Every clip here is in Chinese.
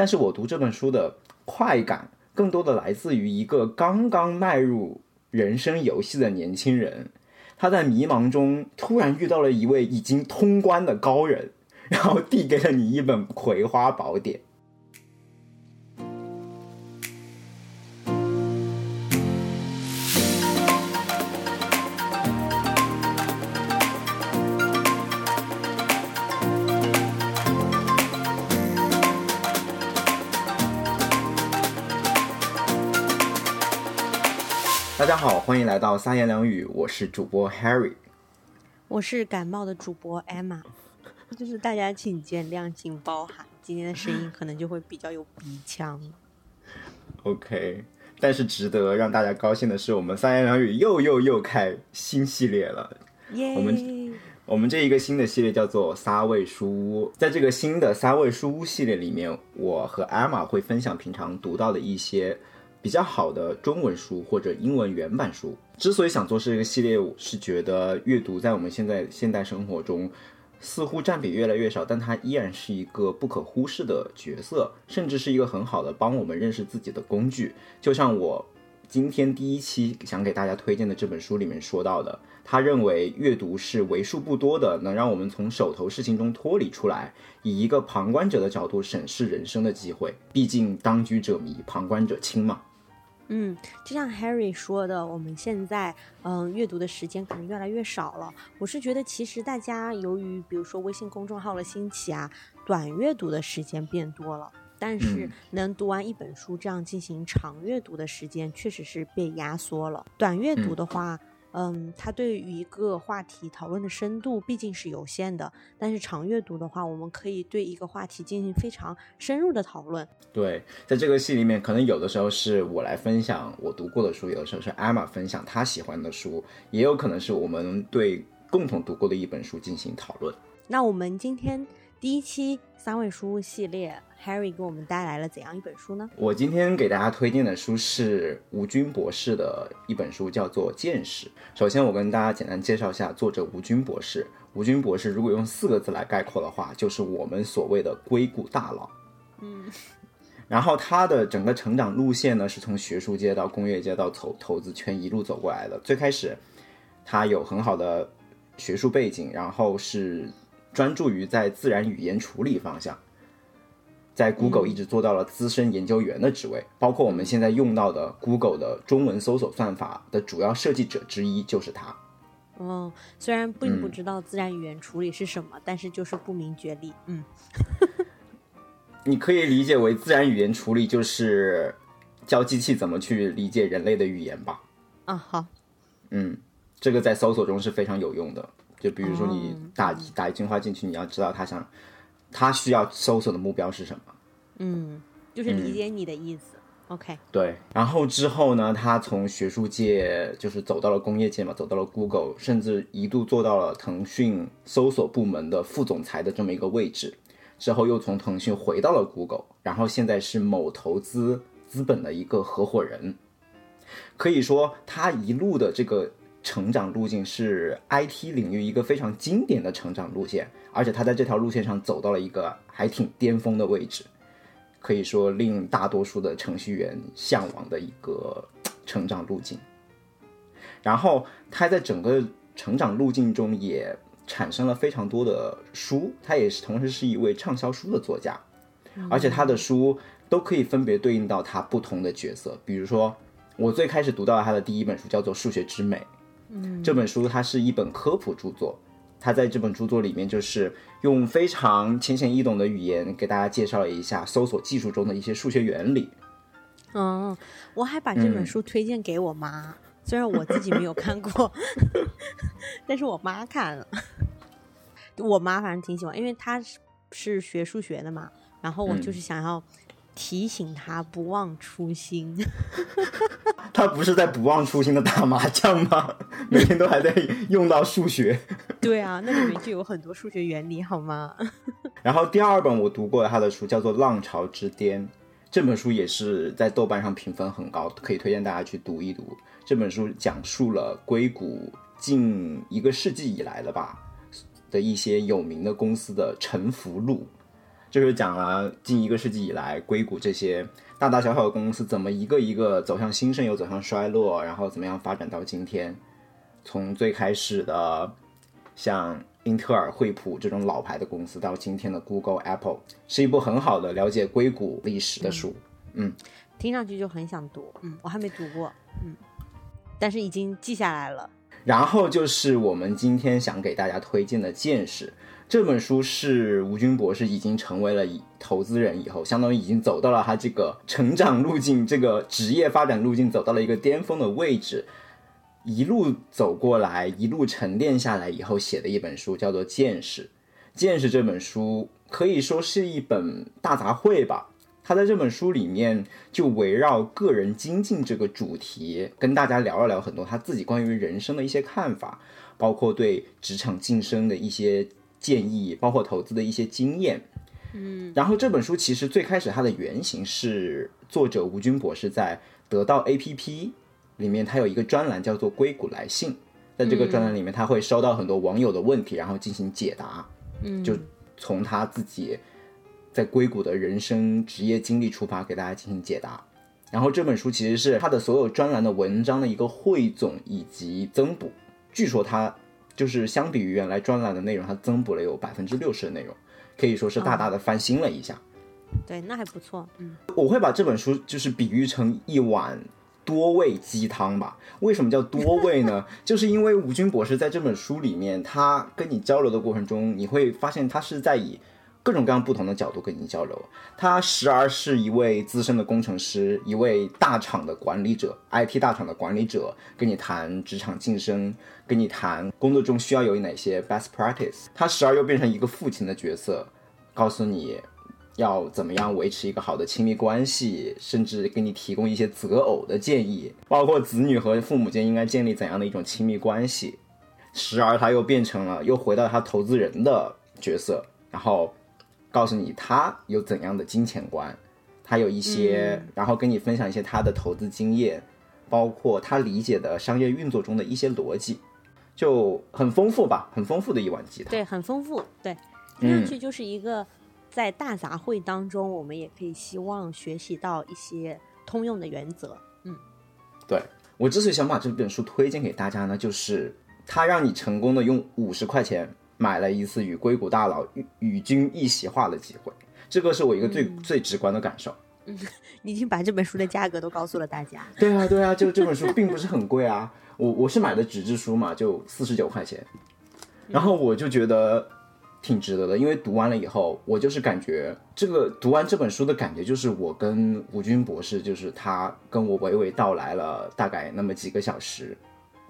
但是我读这本书的快感更多的来自于一个刚刚迈入人生游戏的年轻人，他在迷茫中突然遇到了一位已经通关的高人，然后递给了你一本葵花宝典。大家好，欢迎来到三言两语，我是主播 Harry， 我是感冒的主播 Emma， 就是大家请见谅请包涵，今天的声音可能就会比较有鼻腔。 OK， 但是值得让大家高兴的是，我们三言两语又开新系列了。 Yay！ 我们这一个新的系列叫做仨味书屋。在这个新的仨味书屋系列里面，我和 Emma 会分享平常读到的一些比较好的中文书或者英文原版书。之所以想做这个系列，是觉得阅读在我们现代生活中似乎占比越来越少，但它依然是一个不可忽视的角色，甚至是一个很好的帮我们认识自己的工具。就像我今天第一期想给大家推荐的这本书里面说到的，他认为阅读是为数不多的能让我们从手头事情中脱离出来，以一个旁观者的角度审视人生的机会。毕竟当局者迷，旁观者清嘛。嗯，就像 Harry 说的，我们现在阅读的时间可能越来越少了。我是觉得其实大家由于比如说微信公众号的兴起啊，短阅读的时间变多了，但是能读完一本书这样进行长阅读的时间确实是被压缩了。短阅读的话，它对于一个话题讨论的深度毕竟是有限的，但是长阅读的话，我们可以对一个话题进行非常深入的讨论。对，在这个系里面，可能有的时候是我来分享我读过的书，有的时候是 Emma 分享她喜欢的书，也有可能是我们对共同读过的一本书进行讨论。那我们今天第一期三味书屋系列， Harry 给我们带来了怎样一本书呢？我今天给大家推荐的书是吴军博士的一本书，叫做《见识》。首先我跟大家简单介绍一下作者吴军博士。吴军博士如果用4个字来概括的话，就是我们所谓的硅谷大佬。然后他的整个成长路线呢，是从学术界到工业界到投资圈一路走过来的。最开始他有很好的学术背景，然后是专注于在自然语言处理方向，在 Google 一直做到了资深研究员的职位，包括我们现在用到的 Google 的中文搜索算法的主要设计者之一就是他。虽然并不知道自然语言处理是什么，但是就是不明觉厉。你可以理解为自然语言处理就是教机器怎么去理解人类的语言吧。好。这个在搜索中是非常有用的。就比如说你打一句话进去，你要知道他需要搜索的目标是什么。就是理解你的意思。OK， 对。然后之后呢，他从学术界就是走到了工业界嘛，走到了 Google， 甚至一度做到了腾讯搜索部门的副总裁的这么一个位置。之后又从腾讯回到了 Google， 然后现在是某投资资本的一个合伙人。可以说他一路的这个成长路径是 IT 领域一个非常经典的成长路线，而且他在这条路线上走到了一个还挺巅峰的位置，可以说令大多数的程序员向往的一个成长路径。然后他在整个成长路径中也产生了非常多的书，他也是同时是一位畅销书的作家，而且他的书都可以分别对应到他不同的角色。比如说我最开始读到他的第一本书叫做《数学之美》。这本书它是一本科普著作，它在这本著作里面就是用非常浅显易懂的语言给大家介绍了一下搜索技术中的一些数学原理。我还把这本书推荐给我妈，虽然我自己没有看过但是我妈看了我妈反正挺喜欢，因为她是学数学的嘛，然后我就是想要提醒她不忘初心他不是在不忘初心的打麻将吗？每天都还在用到数学对啊，那里面就有很多数学原理好吗然后第2本我读过他的书叫做《浪潮之巅》，这本书也是在豆瓣上评分很高，可以推荐大家去读一读。这本书讲述了硅谷近1个世纪以来的吧的一些有名的公司的沉浮录，就是讲了近一个世纪以来硅谷这些大大小小的公司怎么一个一个走向兴盛又走向衰落，然后怎么样发展到今天。从最开始的像英特尔、惠普这种老牌的公司到今天的 Google、Apple， 是一部很好的了解硅谷历史的书。嗯，听上去就很想读。嗯，我还没读过。嗯，但是已经记下来了。然后就是我们今天想给大家推荐的《见识》这本书，是吴军博士已经成为了投资人以后，相当于已经走到了他这个成长路径、这个职业发展路径走到了一个巅峰的位置，一路走过来一路沉淀下来以后写的一本书，叫做《见识》。《见识》这本书可以说是一本大杂烩吧，他在这本书里面就围绕个人精进这个主题跟大家聊一聊很多他自己关于人生的一些看法，包括对职场晋升的一些建议，包括投资的一些经验。嗯，然后这本书其实最开始它的原型是作者吴军博士在得到 APP里面他有一个专栏叫做《硅谷来信》，在这个专栏里面他会收到很多网友的问题，然后进行解答。嗯，就从他自己在硅谷的人生职业经历出发给大家进行解答。然后这本书其实是他的所有专栏的文章的一个汇总以及增补，据说他就是相比于原来专栏的内容他增补了有 60% 的内容，可以说是大大的翻新了一下。对，那还不错。嗯，我会把这本书就是比喻成一碗多味鸡汤吧。为什么叫多味呢？就是因为吴军博士在这本书里面他跟你交流的过程中，你会发现他是在以各种各样不同的角度跟你交流。他时而是一位资深的工程师，一位大厂的管理者， IT 大厂的管理者，跟你谈职场晋升，跟你谈工作中需要有哪些 best practice。 他时而又变成一个父亲的角色，告诉你要怎么样维持一个好的亲密关系，甚至给你提供一些择偶的建议，包括子女和父母间应该建立怎样的一种亲密关系。时而他又变成了又回到他投资人的角色，然后告诉你他有怎样的金钱观，他有一些，然后跟你分享一些他的投资经验，包括他理解的商业运作中的一些逻辑，就很丰富吧，很丰富的一碗鸡汤。对，很丰富。对，听上去就是一个在大杂烩当中我们也可以希望学习到一些通用的原则。嗯，对，我之所以想把这本书推荐给大家呢，就是它让你成功的用50块钱买了一次与硅谷大佬与君一席话的机会。这个是我一个最直观的感受。嗯，你已经把这本书的价格都告诉了大家。对啊对啊，就这本书并不是很贵啊。我是买的纸质书嘛，就49块钱，然后我就觉得挺值得的。因为读完了以后我就是感觉这个读完这本书的感觉就是我跟吴军博士，就是他跟我娓娓道来了大概那么几个小时，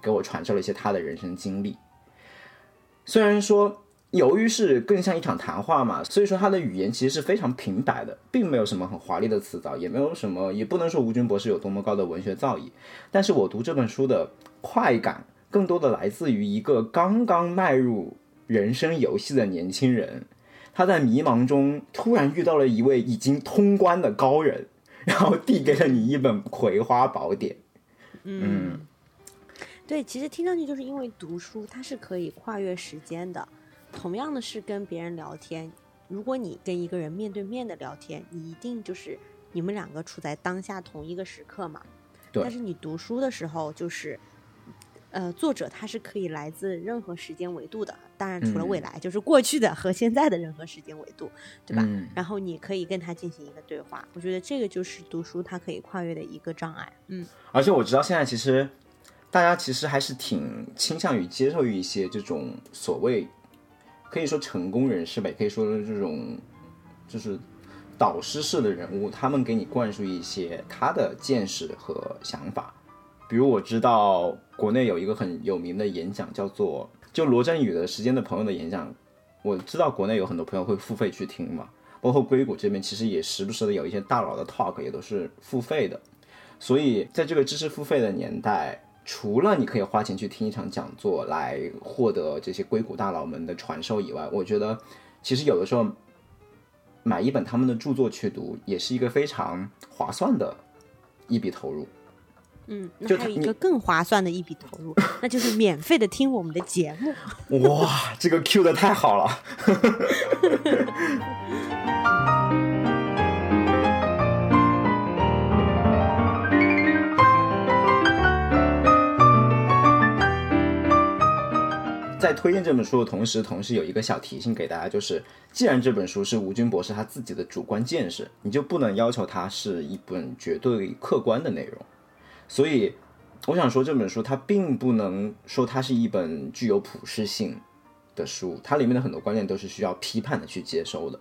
给我传授了一些他的人生经历。虽然说由于是更像一场谈话嘛，所以说他的语言其实是非常平白的，并没有什么很华丽的辞藻，也没有什么，也不能说吴军博士有多么高的文学造诣，但是我读这本书的快感更多的来自于一个刚刚迈入人生游戏的年轻人，他在迷茫中突然遇到了一位已经通关的高人，然后递给了你一本葵花宝典。 嗯，对，其实听上去就是因为读书它是可以跨越时间的。同样的是跟别人聊天，如果你跟一个人面对面的聊天，你一定就是你们两个处在当下同一个时刻嘛。对，但是你读书的时候就是作者他是可以来自任何时间维度的，当然除了未来，就是过去的和现在的任何时间维度，对吧？然后你可以跟他进行一个对话，我觉得这个就是读书它可以跨越的一个障碍。嗯，而且我知道现在其实大家其实还是挺倾向于接受于一些这种所谓可以说成功人士吧，可以说这种就是导师式的人物，他们给你灌输一些他的见识和想法。比如我知道国内有一个很有名的演讲叫做就罗振宇的《时间的朋友》的演讲，我知道国内有很多朋友会付费去听嘛，包括硅谷这边其实也时不时的有一些大佬的 talk 也都是付费的。所以在这个知识付费的年代，除了你可以花钱去听一场讲座来获得这些硅谷大佬们的传授以外，我觉得其实有的时候买一本他们的著作去读也是一个非常划算的一笔投入。嗯，那还有一个更划算的一笔投入，那就是免费的听我们的节目。哇，这个 Q 的太好了。在推荐这本书的同时，有一个小提醒给大家，就是既然这本书是吴军博士他自己的主观见识，你就不能要求它是一本绝对客观的内容。所以我想说，这本书它并不能说它是一本具有普适性的书，它里面的很多观点都是需要批判的去接收的。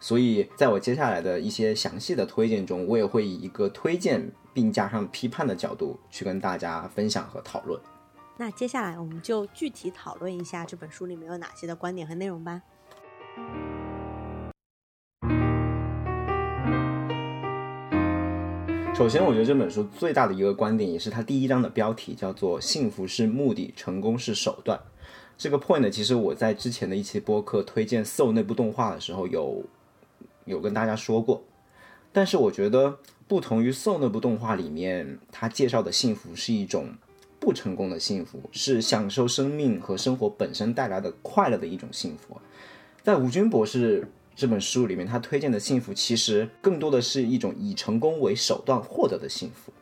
所以在我接下来的一些详细的推荐中，我也会以一个推荐并加上批判的角度去跟大家分享和讨论。那接下来我们就具体讨论一下这本书里面有哪些的观点和内容吧。首先，我觉得这本书最大的一个观点，也是它第一章的标题，叫做幸福是目的，成功是手段。这个 point 呢，其实我在之前的一期播客推荐 Soul 那部动画的时候有跟大家说过，但是我觉得不同于 Soul 那部动画里面它介绍的幸福是一种不成功的幸福，是享受生命和生活本身带来的快乐的一种幸福。在吴军博士这本书里面，他推荐的幸福其实更多的是一种以成功为手段获得的幸福。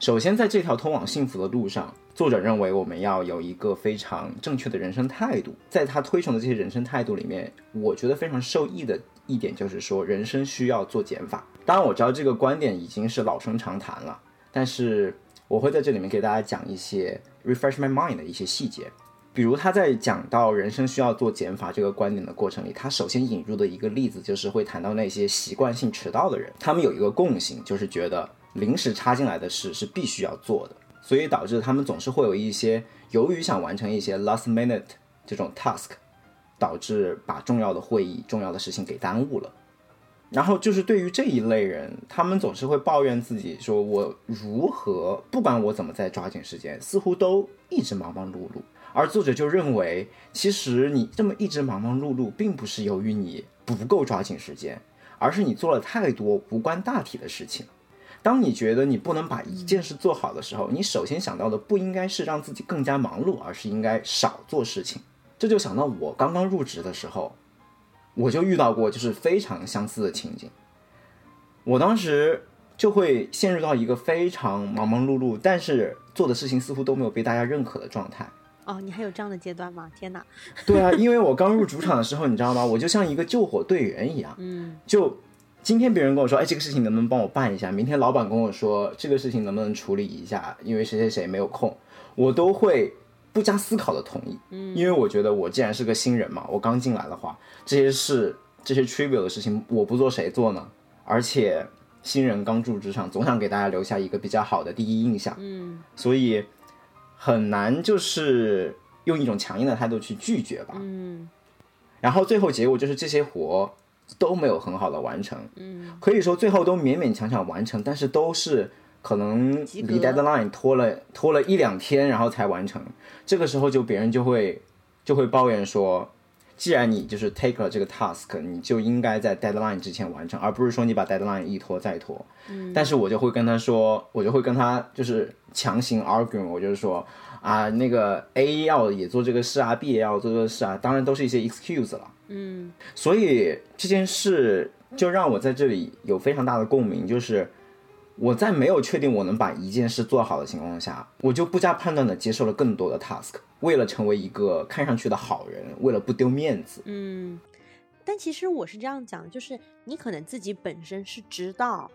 首先，在这条通往幸福的路上，作者认为我们要有一个非常正确的人生态度。在他推崇的这些人生态度里面，我觉得非常受益的一点就是说，人生需要做减法。当然我知道这个观点已经是老生常谈了，但是我会在这里面给大家讲一些 refresh my mind 的一些细节。比如他在讲到人生需要做减法这个观点的过程里，他首先引入的一个例子就是会谈到那些习惯性迟到的人，他们有一个共性，就是觉得临时插进来的事是必须要做的，所以导致他们总是会有一些由于想完成一些 last minute 这种 task， 导致把重要的会议重要的事情给耽误了。然后就是对于这一类人，他们总是会抱怨自己说，我如何不管我怎么在抓紧时间，似乎都一直忙忙碌碌。而作者就认为，其实你这么一直忙忙碌碌并不是由于你不够抓紧时间，而是你做了太多无关大体的事情。当你觉得你不能把一件事做好的时候，你首先想到的不应该是让自己更加忙碌，而是应该少做事情。这就想到我刚刚入职的时候，我就遇到过就是非常相似的情景。我当时就会陷入到一个非常忙忙碌碌，但是做的事情似乎都没有被大家认可的状态。哦，你还有这样的阶段吗？天哪！对啊，因为我刚入主场的时候，你知道吗？我就像一个救火队员一样，就今天别人跟我说，哎，这个事情能不能帮我办一下？明天老板跟我说，这个事情能不能处理一下？因为谁谁谁没有空，我都会不加思考的同意。因为我觉得我既然是个新人嘛，我刚进来的话，这些 trivial 的事情，我不做谁做呢？而且新人刚入职场，总想给大家留下一个比较好的第一印象。所以很难就是用一种强硬的态度去拒绝吧。然后最后结果就是这些活都没有很好的完成，可以说最后都勉勉强强完成，但是都是可能离 deadline 拖了一两天然后才完成。这个时候就别人就会抱怨说，既然你就是 take 了这个 task， 你就应该在 deadline 之前完成，而不是说你把 deadline 一拖再拖。但是我就会跟他就是强行 arguing， 我就是说啊，那个 A 要也做这个事啊，B 也要做这个事啊，当然都是一些 excuse 了。所以这件事就让我在这里有非常大的共鸣，就是我在没有确定我能把一件事做好的情况下，我就不加判断的接受了更多的 task， 为了成为一个看上去的好人，为了不丢面子。但其实我是这样讲，就是你可能自己本身是知道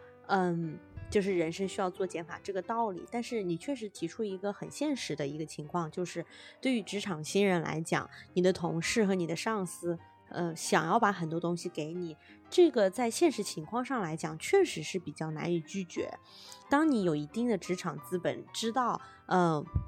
就是人生需要做减法这个道理，但是你确实提出一个很现实的一个情况，就是对于职场新人来讲，你的同事和你的上司想要把很多东西给你，这个在现实情况上来讲确实是比较难以拒绝。当你有一定的职场资本，知道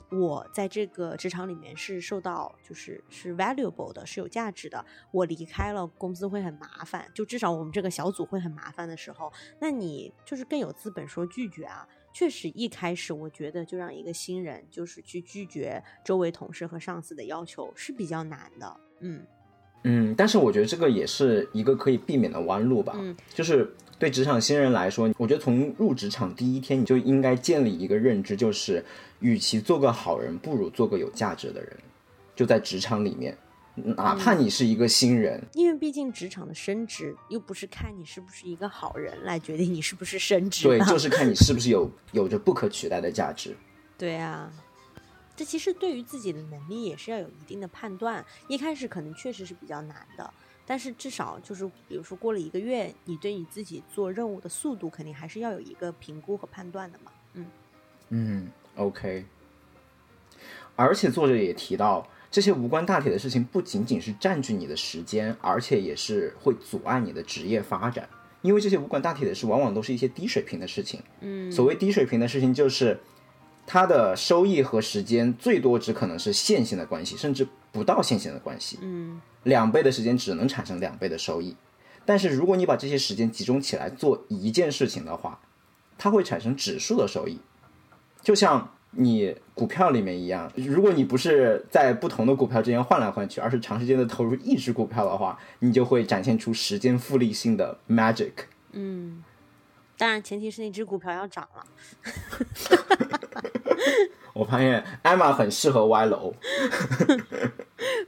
我在这个职场里面是受到就是 valuable 的，是有价值的，我离开了公司会很麻烦，就至少我们这个小组会很麻烦的时候，那你就是更有资本说拒绝啊。确实一开始我觉得就让一个新人就是去拒绝周围同事和上司的要求是比较难的。但是我觉得这个也是一个可以避免的弯路吧。就是对职场新人来说，我觉得从入职场第一天你就应该建立一个认知，就是与其做个好人，不如做个有价值的人。就在职场里面，哪怕你是一个新人，因为毕竟职场的升职又不是看你是不是一个好人来决定你是不是升职，对，就是看你是不是有着不可取代的价值。对啊，这其实对于自己的能力也是要有一定的判断，一开始可能确实是比较难的，但是至少就是比如说过了1个月，你对你自己做任务的速度肯定还是要有一个评估和判断的嘛。OK。 而且作者也提到，这些无关大体的事情不仅仅是占据你的时间，而且也是会阻碍你的职业发展，因为这些无关大体的事往往都是一些低水平的事情。所谓低水平的事情，就是它的收益和时间最多只可能是线性的关系，甚至不到线性的关系。2倍的时间只能产生2倍的收益，但是如果你把这些时间集中起来做一件事情的话，它会产生指数的收益，就像你股票里面一样，如果你不是在不同的股票之间换来换去，而是长时间的投入一只股票的话，你就会展现出时间复利性的 magic。 当然前提是那只股票要涨了。我发现艾玛很适合歪楼。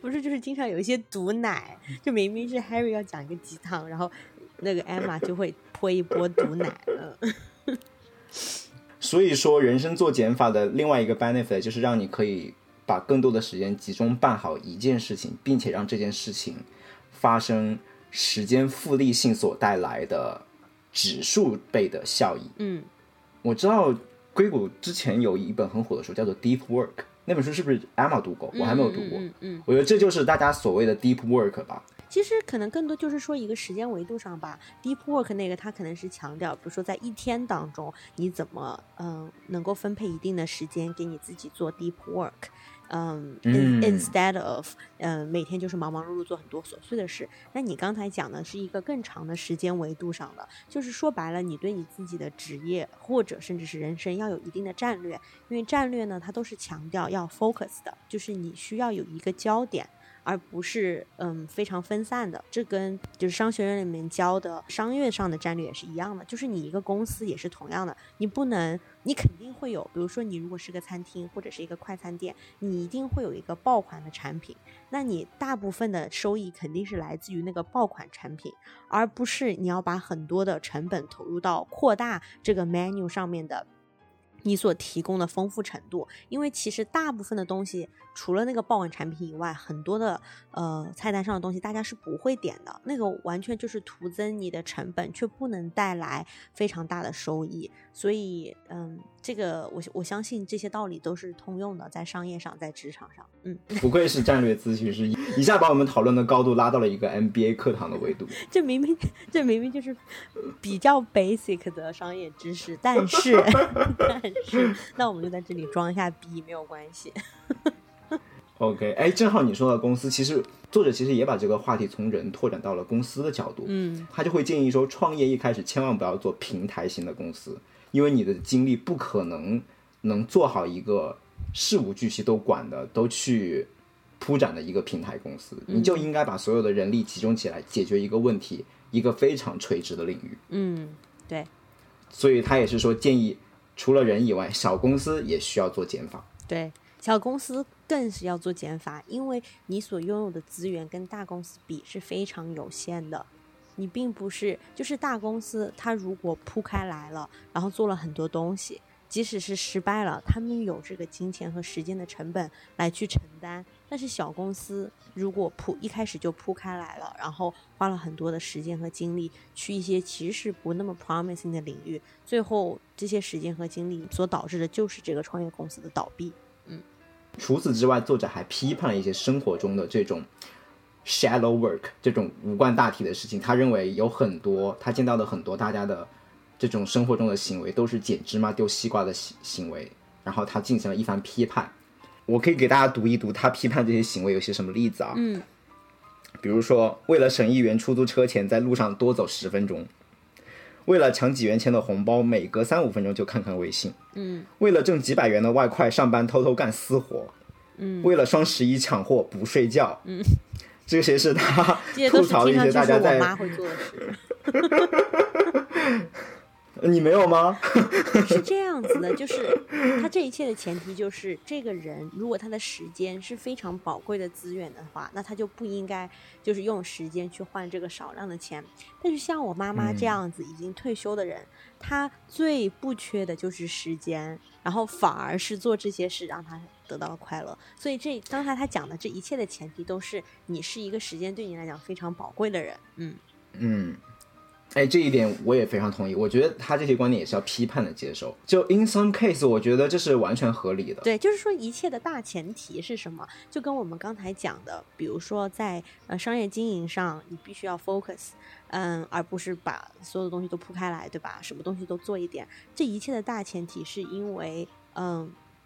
不是，就是经常有一些毒奶，就明明是 Harry 要讲一个鸡汤，然后那个艾玛就会泼一波毒奶了。所以说人生做减法的另外一个 benefit 就是让你可以把更多的时间集中办好一件事情，并且让这件事情发生时间复利性所带来的指数倍的效益。我知道硅谷之前有一本很火的书叫做 Deep Work， 那本书是不是 Emma 读过？我还没有读过。我觉得这就是大家所谓的 Deep Work 吧。其实可能更多就是说一个时间维度上吧， Deep Work 那个它可能是强调比如说在一天当中你怎么能够分配一定的时间给你自己做 Deep Work，instead of 每天就是忙忙碌碌做很多琐碎的事。那你刚才讲的是一个更长的时间维度上的，就是说白了你对你自己的职业或者甚至是人生要有一定的战略，因为战略呢它都是强调要 focus 的，就是你需要有一个焦点，而不是非常分散的。这跟就是商学院里面教的商业上的战略也是一样的，就是你一个公司也是同样的，你不能，你肯定会有，比如说你如果是个餐厅或者是一个快餐店，你一定会有一个爆款的产品，那你大部分的收益肯定是来自于那个爆款产品，而不是你要把很多的成本投入到扩大这个 menu 上面的你所提供的丰富程度。因为其实大部分的东西除了那个爆款产品以外，很多的菜单上的东西大家是不会点的，那个完全就是徒增你的成本，却不能带来非常大的收益。所以这个我相信这些道理都是通用的，在商业上，在职场上。不愧是战略咨询师，一下把我们讨论的高度拉到了一个 MBA 课堂的维度。这明明就是比较 basic 的商业知识，但是那我们就在这里装一下逼没有关系。OK， 哎，正好你说到公司，其实作者其实也把这个话题从人拓展到了公司的角度。他就会建议说，创业一开始千万不要做平台型的公司，因为你的精力不可能做好一个事无巨细都管的、都去铺展的一个平台公司。你就应该把所有的人力集中起来解决一个问题，一个非常垂直的领域。对。所以他也是说，建议除了人以外，小公司也需要做减法。对。小公司更是要做减法，因为你所拥有的资源跟大公司比是非常有限的。你并不是，就是大公司它如果铺开来了，然后做了很多东西，即使是失败了，他们有这个金钱和时间的成本来去承担。但是小公司如果一开始就铺开来了，然后花了很多的时间和精力去一些其实不那么 promising 的领域，最后这些时间和精力所导致的就是这个创业公司的倒闭。除此之外，作者还批判了一些生活中的这种 shallow work， 这种无关大体的事情。他认为有很多，他见到的很多大家的这种生活中的行为都是捡芝麻丢西瓜的行为，然后他进行了一番批判。我可以给大家读一读他批判这些行为有些什么例子啊？比如说，为了省1元出租车钱，在路上多走10分钟。为了抢几元钱的红包，每隔3-5分钟就看看微信。为了挣几百元的外快，上班偷偷干私活。为了双11抢货不睡觉。这些是他吐槽的一些大家在。我妈会做的事。你没有吗？是这样子的，就是他这一切的前提就是这个人如果他的时间是非常宝贵的资源的话，那他就不应该就是用时间去换这个少量的钱。但是像我妈妈这样子已经退休的人，她最不缺的就是时间，然后反而是做这些事让她得到快乐。所以这刚才他讲的这一切的前提都是你是一个时间对你来讲非常宝贵的人。嗯嗯，哎，这一点我也非常同意。我觉得他这些观点也是要批判的接受，就 in some case 我觉得这是完全合理的。对，就是说一切的大前提是什么，就跟我们刚才讲的，比如说在商业经营上你必须要 focus， 而不是把所有的东西都铺开来，对吧？什么东西都做一点。这一切的大前提是因为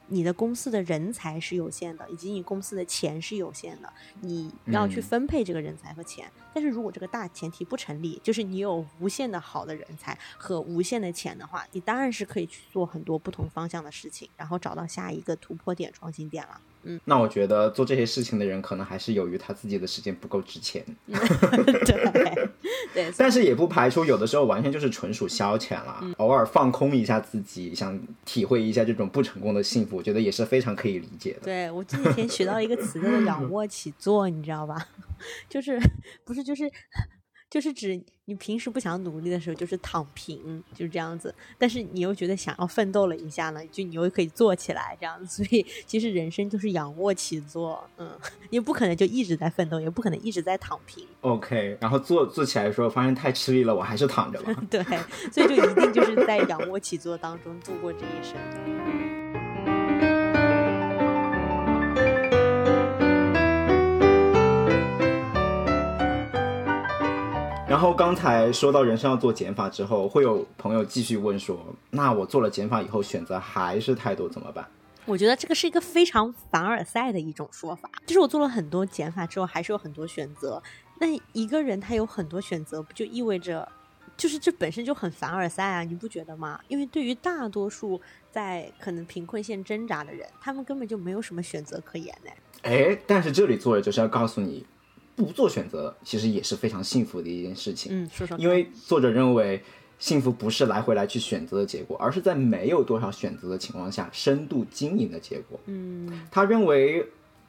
你的公司的人才是有限的，以及你公司的钱是有限的，你要去分配这个人才和钱。但是如果这个大前提不成立，就是你有无限的好的人才和无限的钱的话，你当然是可以去做很多不同方向的事情，然后找到下一个突破点、创新点了。嗯，那我觉得做这些事情的人可能还是由于他自己的时间不够值钱。对对，但是也不排除有的时候完全就是纯属消遣了，偶尔放空一下自己，想体会一下这种不成功的幸福，我觉得也是非常可以理解的。对，我之前学到一个词叫做仰卧起坐，你知道吧？就是不是就是指你平时不想努力的时候就是躺平，就是这样子，但是你又觉得想要奋斗了一下呢，就你又可以坐起来这样子。所以其实人生就是仰卧起坐。嗯，你不可能就一直在奋斗，也不可能一直在躺平。 OK， 然后坐起来的时候发现太吃力了，我还是躺着吧。对，所以就一定就是在仰卧起坐当中度过这一生。然后刚才说到人生要做减法之后，会有朋友继续问说，那我做了减法以后选择还是太多怎么办？我觉得这个是一个非常凡尔赛的一种说法，就是我做了很多减法之后还是有很多选择。那一个人他有很多选择不就意味着就是这本身就很凡尔赛啊，你不觉得吗？因为对于大多数在可能贫困线挣扎的人，他们根本就没有什么选择可言的。哎，但是这里作者就是要告诉你，不做选择其实也是非常幸福的一件事情。嗯，说说。因为作者认为幸福不是来去选择的结果，而是在没有多少选择的情况下深度经营的结果。嗯，他认为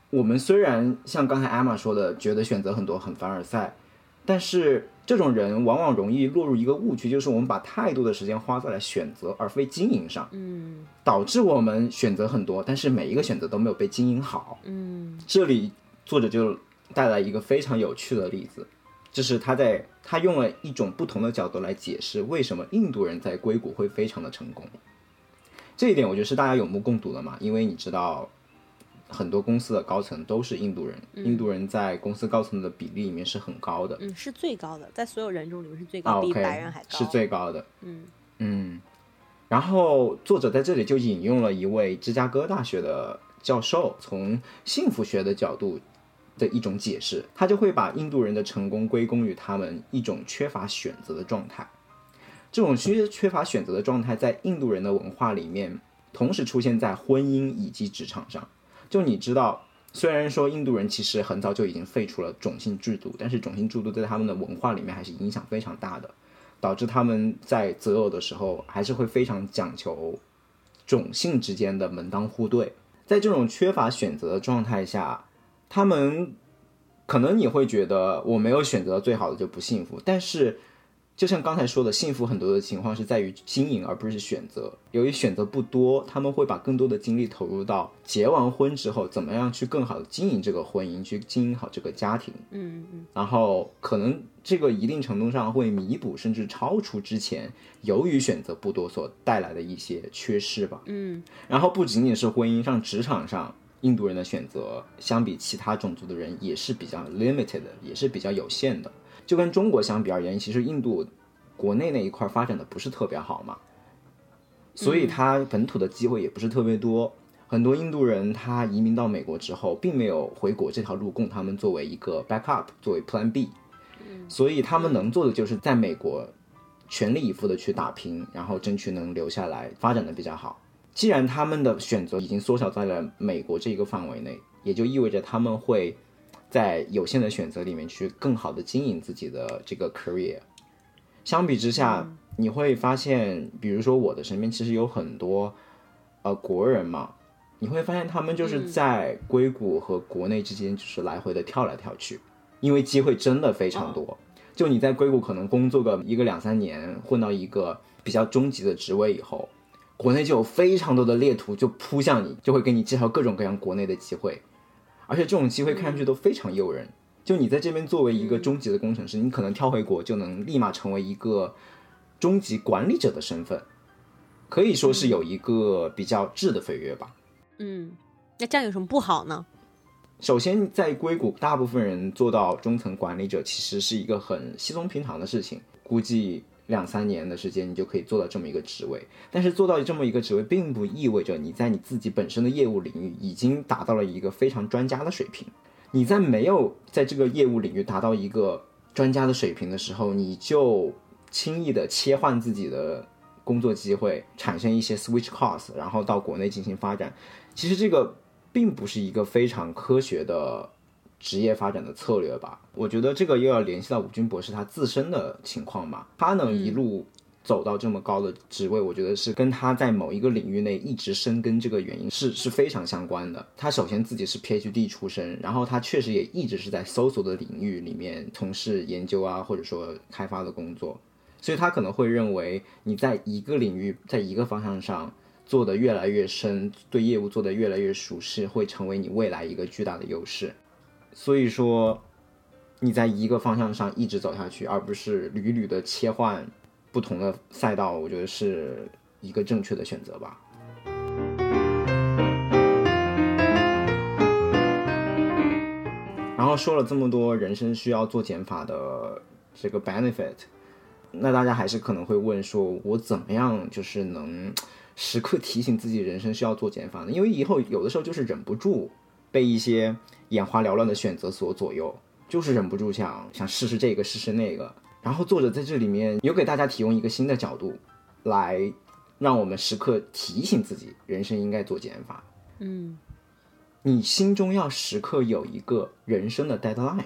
我们虽然像刚才 Emma 说的觉得选择很多很凡尔赛，但是这种人往往容易落入一个误区，就是我们把太多的时间花在了选择而非经营上。嗯，导致我们选择很多，但是每一个选择都没有被经营好。嗯，这里作者就带来一个非常有趣的例子，就是他用了一种不同的角度来解释为什么印度人在硅谷会非常的成功。这一点我觉得是大家有目共睹的嘛，因为你知道很多公司的高层都是印度人，印度人在公司高层的比例里面是很高的。嗯，是最高的，在所有人中里面是最高，比白人还高，是最高的。嗯嗯，然后作者在这里就引用了一位芝加哥大学的教授从幸福学的角度的一种解释，他就会把印度人的成功归功于他们一种缺乏选择的状态。这种缺乏选择的状态在印度人的文化里面同时出现在婚姻以及职场上。就你知道，虽然说印度人其实很早就已经废除了种姓制度，但是种姓制度在他们的文化里面还是影响非常大的，导致他们在择偶的时候还是会非常讲求种姓之间的门当户对。在这种缺乏选择的状态下，他们可能也会觉得我没有选择最好的就不幸福，但是就像刚才说的，幸福很多的情况是在于经营而不是选择。由于选择不多，他们会把更多的精力投入到结完婚之后怎么样去更好的经营这个婚姻，去经营好这个家庭。嗯嗯，然后可能这个一定程度上会弥补甚至超出之前由于选择不多所带来的一些缺失吧。嗯，然后不仅仅是婚姻上，职场上印度人的选择相比其他种族的人也是比较 limited 的，也是比较有限的。就跟中国相比而言，其实印度国内那一块发展的不是特别好嘛，所以他本土的机会也不是特别多。很多印度人他移民到美国之后并没有回国这条路供他们作为一个 backup， 作为 plan B， 所以他们能做的就是在美国全力以赴的去打拼，然后争取能留下来发展的比较好。既然他们的选择已经缩小在了美国这个范围内，也就意味着他们会在有限的选择里面去更好的经营自己的这个 career。 相比之下，你会发现，比如说我的身边其实有很多国人嘛，你会发现他们就是在硅谷和国内之间就是来回的跳来跳去，因为机会真的非常多。就你在硅谷可能工作个1-2-3年，混到一个比较中级的职位以后，国内就有非常多的猎头就扑向你，就会给你介绍各种各样国内的机会，而且这种机会看上去都非常诱人。就你在这边作为一个中级的工程师，你可能跳回国就能立马成为一个中级管理者的身份，可以说是有一个比较质的飞跃吧。嗯，那这样有什么不好呢？首先在硅谷大部分人做到中层管理者其实是一个很稀松平常的事情，估计2-3年的时间你就可以做到这么一个职位。但是做到这么一个职位并不意味着你在你自己本身的业务领域已经达到了一个非常专家的水平。你在没有在这个业务领域达到一个专家的水平的时候，你就轻易的切换自己的工作机会，产生一些 switch costs， 然后到国内进行发展。其实这个并不是一个非常科学的职业发展的策略吧。我觉得这个又要联系到武军博士他自身的情况嘛，他能一路走到这么高的职位，我觉得是跟他在某一个领域内一直深耕这个原因是非常相关的。他首先自己是 PhD 出身，然后他确实也一直是在搜索的领域里面从事研究啊，或者说开发的工作，所以他可能会认为你在一个领域在一个方向上做得越来越深，对业务做得越来越熟悉，会成为你未来一个巨大的优势。所以说你在一个方向上一直走下去，而不是屡屡的切换不同的赛道，我觉得是一个正确的选择吧。然后说了这么多人生需要做减法的这个 benefit，那大家还是可能会问说，我怎么样就是能时刻提醒自己人生需要做减法呢？因为以后有的时候就是忍不住被一些眼花缭乱的选择所左右，就是忍不住想试试这个试试那个。然后作者在这里面有给大家提供一个新的角度，来让我们时刻提醒自己人生应该做减法。嗯，你心中要时刻有一个人生的 deadline，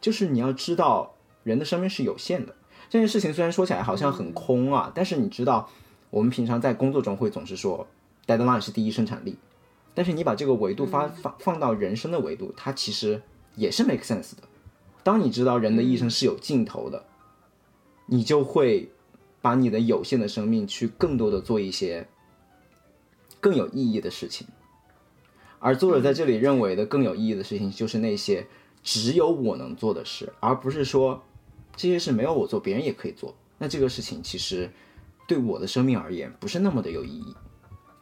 就是你要知道人的生命是有限的。这件事情虽然说起来好像很空啊，但是你知道我们平常在工作中会总是说 deadline 是第一生产力，但是你把这个维度放到人生的维度，它其实也是 make sense 的。当你知道人的一生是有尽头的，你就会把你的有限的生命去更多的做一些更有意义的事情。而作者在这里认为的更有意义的事情，就是那些只有我能做的事，而不是说这些事没有我做别人也可以做。那这个事情其实对我的生命而言不是那么的有意义，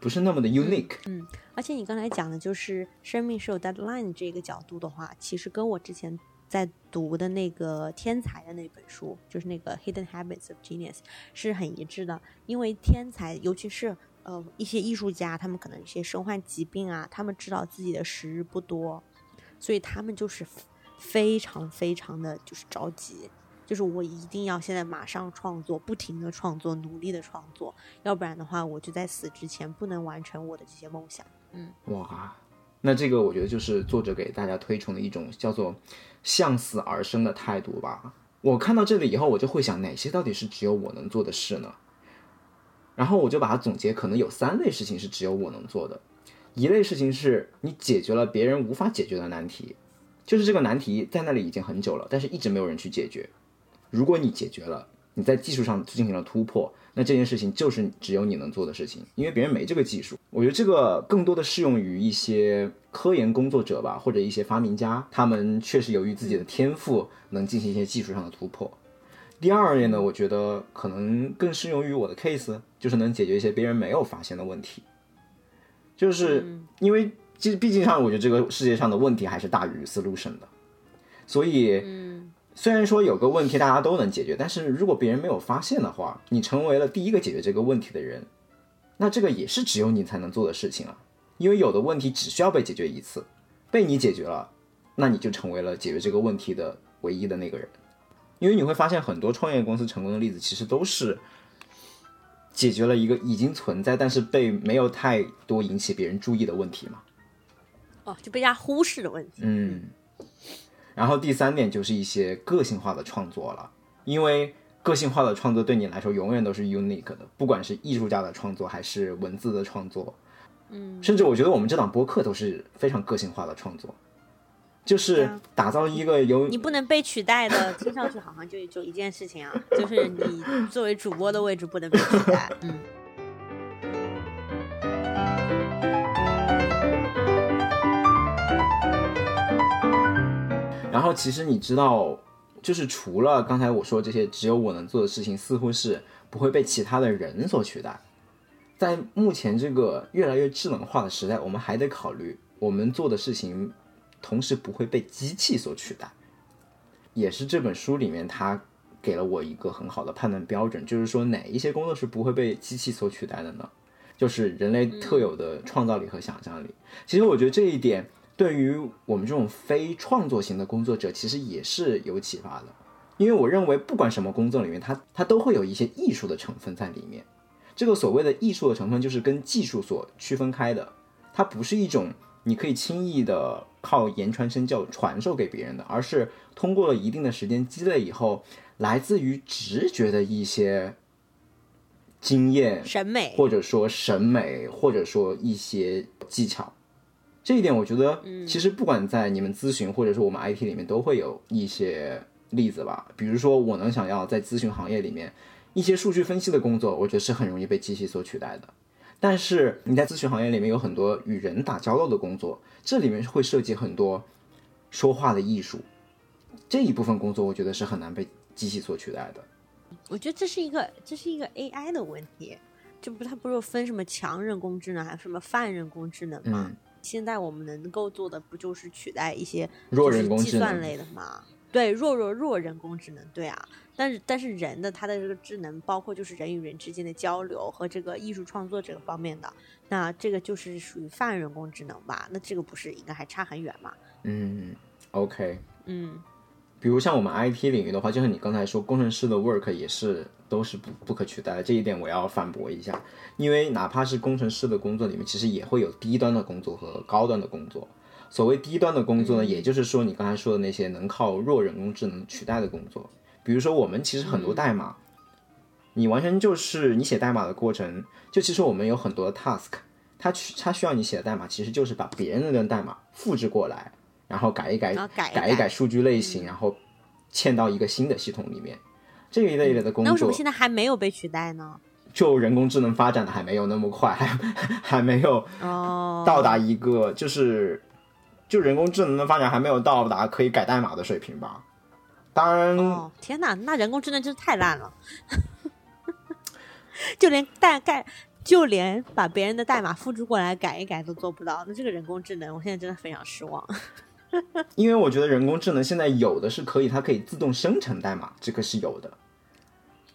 不是那么的 unique。 而且你刚才讲的就是生命是有 deadline 这个角度的话，其实跟我之前在读的那个天才的那本书，就是那个 Hidden Habits of Genius 是很一致的。因为天才尤其是一些艺术家，他们可能一些身患疾病啊，他们知道自己的时日不多，所以他们就是非常非常的就是着急，就是我一定要现在马上创作，不停的创作，努力的创作，要不然的话我就在死之前不能完成我的这些梦想。哇，那这个我觉得就是作者给大家推崇的一种叫做向死而生的态度吧。我看到这里以后我就会想，哪些到底是只有我能做的事呢？然后我就把它总结，可能有3类事情是只有我能做的。1类事情是你解决了别人无法解决的难题，就是这个难题在那里已经很久了，但是一直没有人去解决。如果你解决了，你在技术上进行了突破，那这件事情就是只有你能做的事情，因为别人没这个技术。我觉得这个更多的适用于一些科研工作者吧，或者一些发明家，他们确实由于自己的天赋能进行一些技术上的突破。第2类呢，我觉得可能更适用于我的 case， 就是能解决一些别人没有发现的问题。就是因为毕竟上我觉得这个世界上的问题还是大于 solution 的，所以虽然说有个问题大家都能解决，但是如果别人没有发现的话，你成为了第一个解决这个问题的人，那这个也是只有你才能做的事情啊。因为有的问题只需要被解决一次，被你解决了，那你就成为了解决这个问题的唯一的那个人。因为你会发现很多创业公司成功的例子其实都是解决了一个已经存在但是被没有太多引起别人注意的问题嘛，就被大家忽视的问题。然后第3点就是一些个性化的创作了。因为个性化的创作对你来说永远都是 unique 的，不管是艺术家的创作还是文字的创作，甚至我觉得我们这档播客都是非常个性化的创作，就是打造一个有你不能被取代的，听上去好像就一件事情啊，就是你作为主播的位置不能被取代。嗯。然后其实你知道，就是除了刚才我说这些只有我能做的事情，似乎是不会被其他的人所取代。在目前这个越来越智能化的时代，我们还得考虑我们做的事情同时不会被机器所取代，也是这本书里面它给了我一个很好的判断标准，就是说哪一些工作是不会被机器所取代的呢？就是人类特有的创造力和想象力。其实我觉得这一点对于我们这种非创作型的工作者其实也是有启发的，因为我认为不管什么工作里面 它都会有一些艺术的成分在里面。这个所谓的艺术的成分就是跟技术所区分开的，它不是一种你可以轻易的靠言传身教传授给别人的，而是通过了一定的时间积累以后，来自于直觉的一些经验、审美，或者说审美，或者说一些技巧。这一点我觉得其实不管在你们咨询或者说我们 IT 里面都会有一些例子吧。比如说我能想要在咨询行业里面一些数据分析的工作，我觉得是很容易被机器所取代的，但是你在咨询行业里面有很多与人打交道的工作，这里面会涉及很多说话的艺术，这一部分工作我觉得是很难被机器所取代的。我觉得这是一个 AI 的问题，这不它不是分什么强人工智能还有什么泛人工智能吗？现在我们能够做的不就是取代一些弱人工智能计算类的吗？对，弱人工智能，对啊，但是人的他的这个智能，包括就是人与人之间的交流和这个艺术创作这个方面的，那这个就是属于泛人工智能吧？那这个不是应该还差很远吗？嗯 ，OK， 嗯，比如像我们 IT 领域的话，就是你刚才说工程师的 work 也是都是不可取代的，这一点我要反驳一下，因为哪怕是工程师的工作里面，其实也会有低端的工作和高端的工作。所谓低端的工作呢，也就是说你刚才说的那些能靠弱人工智能取代的工作，比如说我们其实很多代码，你完全就是你写代码的过程，就其实我们有很多的 task， 它需要你写的代码其实就是把别人的代码复制过来，然后改一改数据类型，然后嵌到一个新的系统里面，这一类的工作。那为什么现在还没有被取代呢？就人工智能发展的还没有那么快，还没有到达一个就是就人工智能的发展还没有到达可以改代码的水平吧。当然天哪，那人工智能真是太烂了就连把别人的代码复制过来改一改都做不到，那这个人工智能我现在真的非常失望因为我觉得人工智能现在有的是可以，它可以自动生成代码，这个是有的，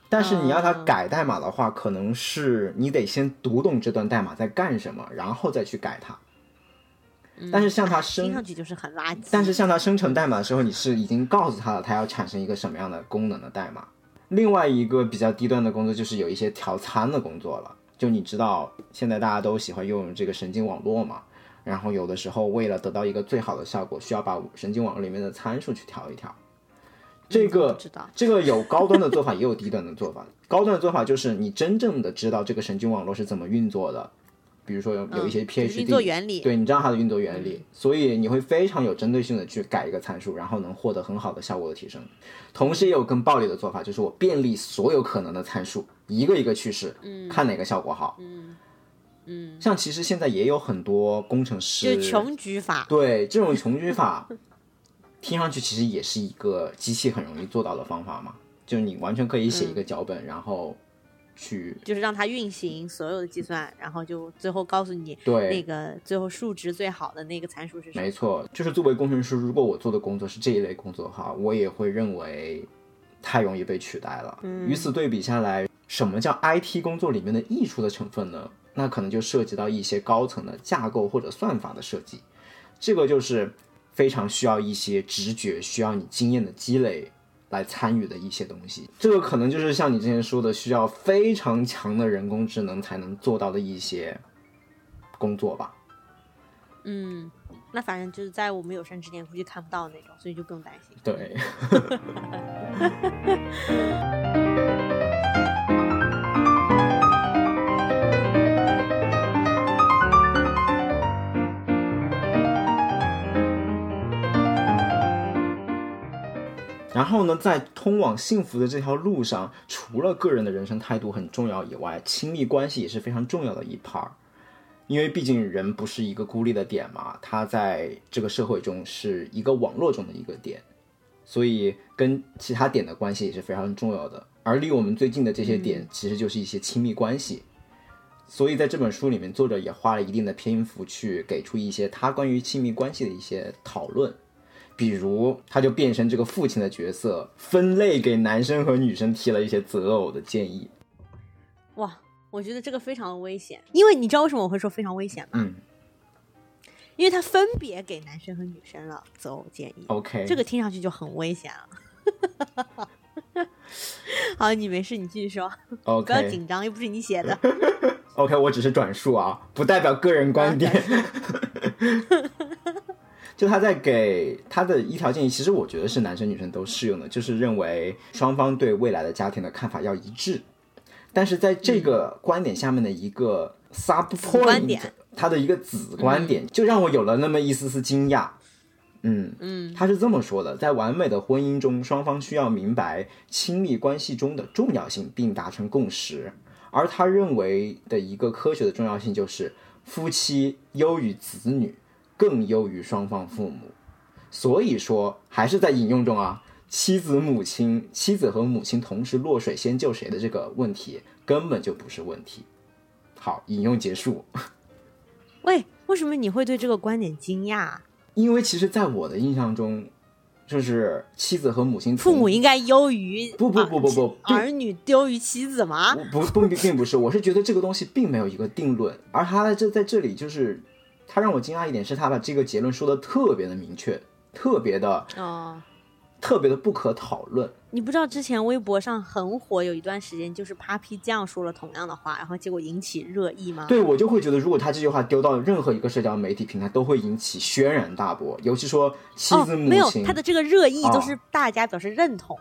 但是你要它改代码的话，可能是你得先读懂这段代码在干什么，然后再去改它。但是像它听上去就是很垃圾，但是像它生成代码的时候，你是已经告诉它了它要产生一个什么样的功能的代码。另外一个比较低端的工作就是有一些调参的工作了，就你知道现在大家都喜欢用这个神经网络嘛，然后有的时候为了得到一个最好的效果，需要把神经网络里面的参数去调一调。这个有高端的做法也有低端的做法高端的做法就是你真正的知道这个神经网络是怎么运作的，比如说有一些 PhD 运作原理，对，你知道它的运作原理，所以你会非常有针对性的去改一个参数，然后能获得很好的效果的提升。同时也有更暴力的做法，就是我便利所有可能的参数，一个一个去试，看哪个效果好。像其实现在也有很多工程师就是穷举法，对，这种穷举法听上去其实也是一个机器很容易做到的方法嘛，就你完全可以写一个脚本，然后去就是让它运行所有的计算，然后就最后告诉你那个最后数值最好的那个参数是什么。没错，就是作为工程师，如果我做的工作是这一类工作的话，我也会认为太容易被取代了。与此对比下来，什么叫 IT 工作里面的艺术的成分呢？那可能就涉及到一些高层的架构或者算法的设计，这个就是非常需要一些直觉，需要你经验的积累来参与的一些东西。这个可能就是像你之前说的，需要非常强的人工智能才能做到的一些工作吧。那反正就是在我们有生之年估计看不到那种，所以就不用担心。对然后呢，在通往幸福的这条路上，除了个人的人生态度很重要以外，亲密关系也是非常重要的一 part。 因为毕竟人不是一个孤立的点嘛，他在这个社会中是一个网络中的一个点，所以跟其他点的关系也是非常重要的。而离我们最近的这些点其实就是一些亲密关系，所以在这本书里面，作者也花了一定的篇幅去给出一些他关于亲密关系的一些讨论。比如他就变身这个父亲的角色，分类给男生和女生提了一些择偶的建议。哇，我觉得这个非常危险。因为你知道为什么我会说非常危险吗？因为他分别给男生和女生了择偶建议。 OK， 这个听上去就很危险了。好，你没事，你继续说。 OK， 不要紧张，又不是你写的。OK， 我只是转述啊，不代表个人观点。就他在给他的一条建议，其实我觉得是男生女生都适用的，就是认为双方对未来的家庭的看法要一致。但是在这个观点下面的一个 subpoint， 他的一个子观点，就让我有了那么一丝丝惊讶。他是这么说的：在完美的婚姻中，双方需要明白亲密关系中的重要性并达成共识。而他认为的一个科学的重要性就是夫妻优于子女，更优于双方父母。所以说还是在引用中啊，妻子和母亲同时落水先救谁的这个问题根本就不是问题。好，引用结束。喂，为什么你会对这个观点惊讶？因为其实在我的印象中，就是妻子和母亲，父母应该优于不儿女丢于妻子吗？并不是，我是觉得这个东西并没有一个定论。而他在这里就是他让我惊讶一点是他把这个结论说的特别的明确，特别的不可讨论。你不知道之前微博上很火有一段时间，就是 Papi 酱说了同样的话，然后结果引起热议吗？对，我就会觉得如果他这句话丢到任何一个社交媒体平台都会引起轩然大波，尤其说妻子母亲，没有，他的这个热议都是大家表示认同，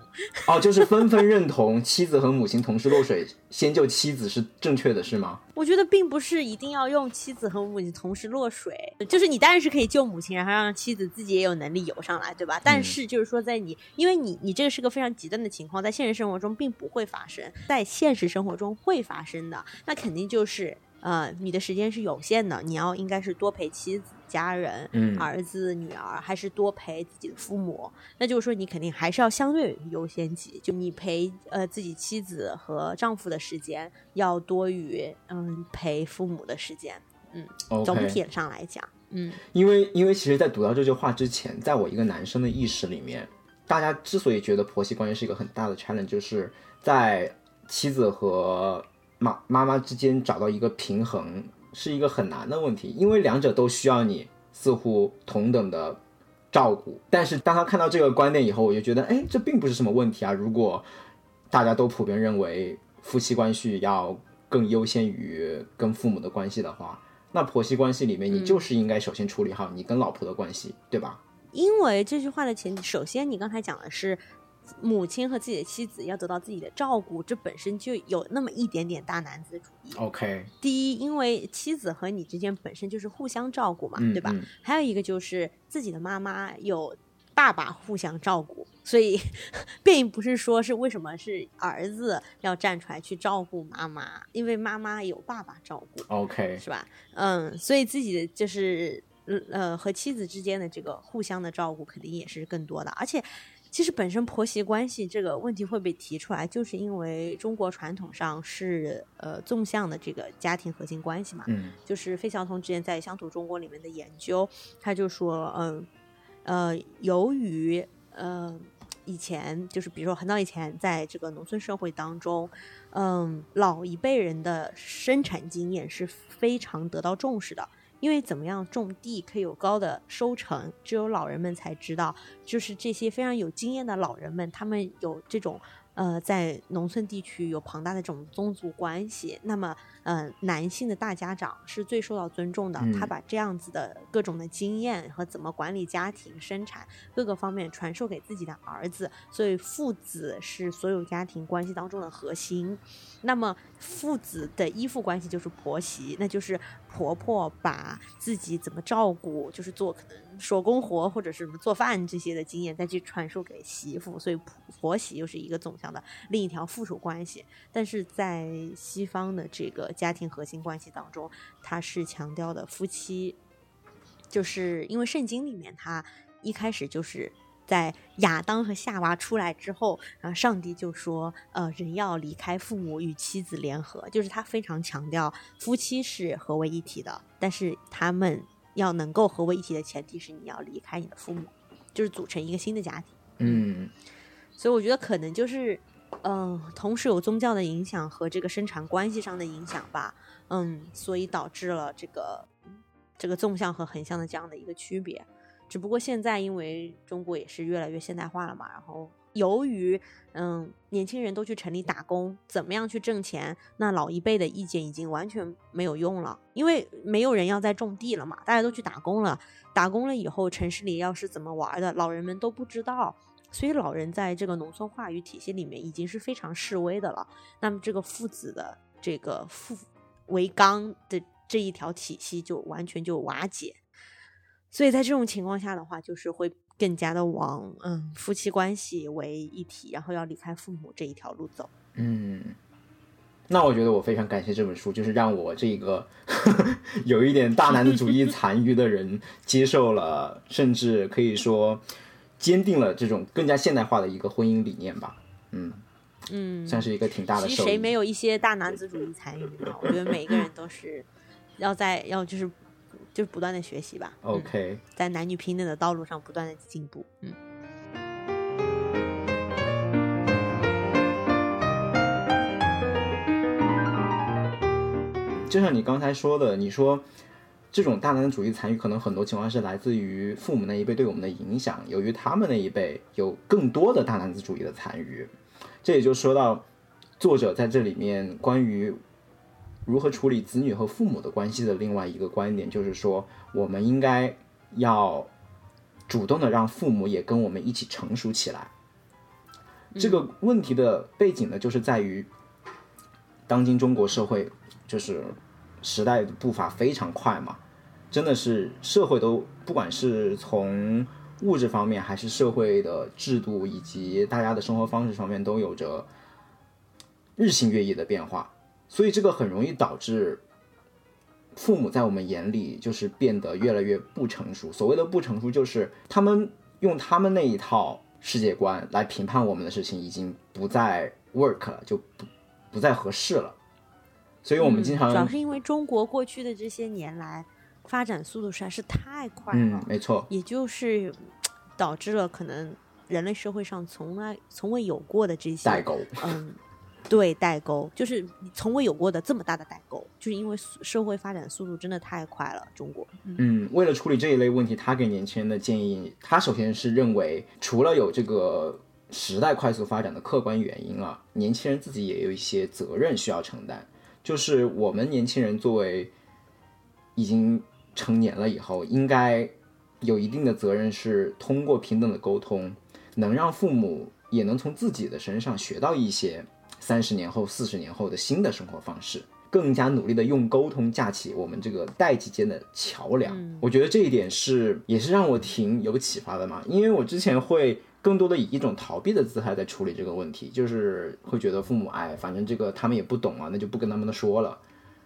就是纷认同妻子和母亲同时落水先救妻子是正确的，是吗？我觉得并不是一定要用妻子和母亲同时落水，就是你当然是可以救母亲，然后让妻子自己也有能力游上来，对吧？但是就是说在因为你这个是个非常极端的情况，在现实生活中并不会发生，在现实生活中会发生的，那肯定就是你的时间是有限的，你要应该是多陪妻子、家人、儿子、女儿，还是多陪自己的父母。那就是说你肯定还是要相对于优先级，就你陪自己妻子和丈夫的时间要多于陪父母的时间。总体上来讲，因为其实在读到这句话之前，在我一个男生的意识里面，大家之所以觉得婆媳关系是一个很大的 challenge， 就是在妻子和妈妈之间找到一个平衡是一个很难的问题，因为两者都需要你似乎同等的照顾。但是当他看到这个观点以后，我就觉得这并不是什么问题啊。如果大家都普遍认为夫妻关系要更优先于跟父母的关系的话，那婆媳关系里面你就是应该首先处理好你跟老婆的关系，对吧？因为这句话的前提，首先你刚才讲的是母亲和自己的妻子要得到自己的照顾，这本身就有那么一点点大男子主义。 OK， 第一，因为妻子和你之间本身就是互相照顾嘛，对吧？还有一个就是自己的妈妈有爸爸互相照顾，所以并不是说是为什么是儿子要站出来去照顾妈妈，因为妈妈有爸爸照顾。 OK， 是吧？所以自己的就是和妻子之间的这个互相的照顾肯定也是更多的。而且其实本身婆媳关系这个问题会被提出来，就是因为中国传统上是纵向的这个家庭核心关系嘛。就是费孝通之前在乡土中国里面的研究，他就说由于以前就是比如说很早以前在这个农村社会当中，老一辈人的生产经验是非常得到重视的，因为怎么样种地可以有高的收成，只有老人们才知道，就是这些非常有经验的老人们，他们有这种在农村地区有庞大的这种宗族关系，那么男性的大家长是最受到尊重的，他把这样子的各种的经验和怎么管理家庭生产各个方面传授给自己的儿子，所以父子是所有家庭关系当中的核心。那么父子的依附关系就是婆媳，那就是婆婆把自己怎么照顾，就是做可能手工活或者是什么做饭这些的经验再去传授给媳妇，所以婆媳又是一个总向的另一条附属关系。但是在西方的这个家庭核心关系当中，它是强调的夫妻，就是因为圣经里面它一开始就是在亚当和夏娃出来之后，然后上帝就说人要离开父母与妻子联合，就是他非常强调夫妻是合为一体的，但是他们要能够合为一体的前提是你要离开你的父母，就是组成一个新的家庭。所以我觉得可能就是同时有宗教的影响和这个生产关系上的影响吧，所以导致了这个纵向和横向的这样的一个区别。只不过现在因为中国也是越来越现代化了嘛，然后由于年轻人都去城里打工，怎么样去挣钱，那老一辈的意见已经完全没有用了，因为没有人要再种地了嘛，大家都去打工了，打工了以后城市里要是怎么玩的老人们都不知道，所以老人在这个农村话语体系里面已经是非常示威的了。那么这个父子的这个父为纲的这一条体系就完全就瓦解，所以在这种情况下的话，就是会更加的往夫妻关系为一体，然后要离开父母这一条路走。那我觉得我非常感谢这本书，就是让我这个有一点大男子主义残余的人接受了，甚至可以说坚定了这种更加现代化的一个婚姻理念吧。算是一个挺大的受益。其实谁没有一些大男子主义残余呢？我觉得每一个人都是要就是不断的学习吧。OK，在男女平等的道路上不断的进步。就像你刚才说的，你说这种大男子主义残余可能很多情况是来自于父母那一辈对我们的影响，由于他们那一辈有更多的大男子主义的残余，这也就说到作者在这里面关于如何处理子女和父母的关系的另外一个观点，就是说我们应该要主动的让父母也跟我们一起成熟起来。这个问题的背景呢，就是在于当今中国社会就是时代的步伐非常快嘛，真的是社会都不管是从物质方面还是社会的制度以及大家的生活方式方面都有着日新月异的变化，所以这个很容易导致父母在我们眼里就是变得越来越不成熟。所谓的不成熟就是他们用他们那一套世界观来评判我们的事情已经不再 work 了，就不再合适了。所以我们经常主要是因为中国过去的这些年来发展速度实在是太快了，没错，也就是导致了可能人类社会上从未有过的这些代沟。对，代沟就是从未有过的这么大的代沟，就是因为社会发展速度真的太快了中国。为了处理这一类问题，他给年轻人的建议，他首先是认为除了有这个时代快速发展的客观原因啊，年轻人自己也有一些责任需要承担，就是我们年轻人作为已经成年了以后，应该有一定的责任是通过平等的沟通能让父母也能从自己的身上学到一些30年后、40年后的新的生活方式，更加努力的用沟通架起我们这个代际间的桥梁。我觉得这一点也是让我挺有启发的嘛，因为我之前会更多的以一种逃避的姿态在处理这个问题，就是会觉得父母反正这个他们也不懂啊，那就不跟他们说了，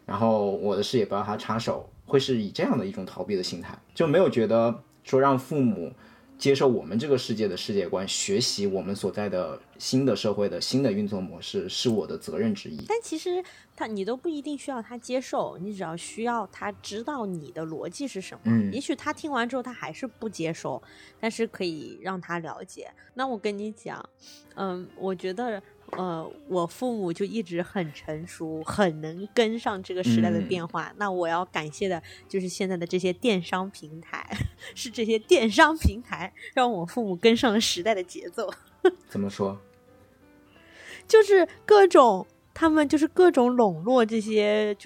然后我的事也不要他插手，会是以这样的一种逃避的心态，就没有觉得说让父母接受我们这个世界的世界观，学习我们所在的新的社会的新的运作模式是我的责任之一。但其实你都不一定需要他接受，你只要需要他知道你的逻辑是什么。也许他听完之后他还是不接受，但是可以让他了解。那我跟你讲，我觉得我父母就一直很成熟，很能跟上这个时代的变化。那我要感谢的就是现在的这些电商平台，是这些电商平台让我父母跟上了时代的节奏。怎么说？就是各种他们就是各种笼络这些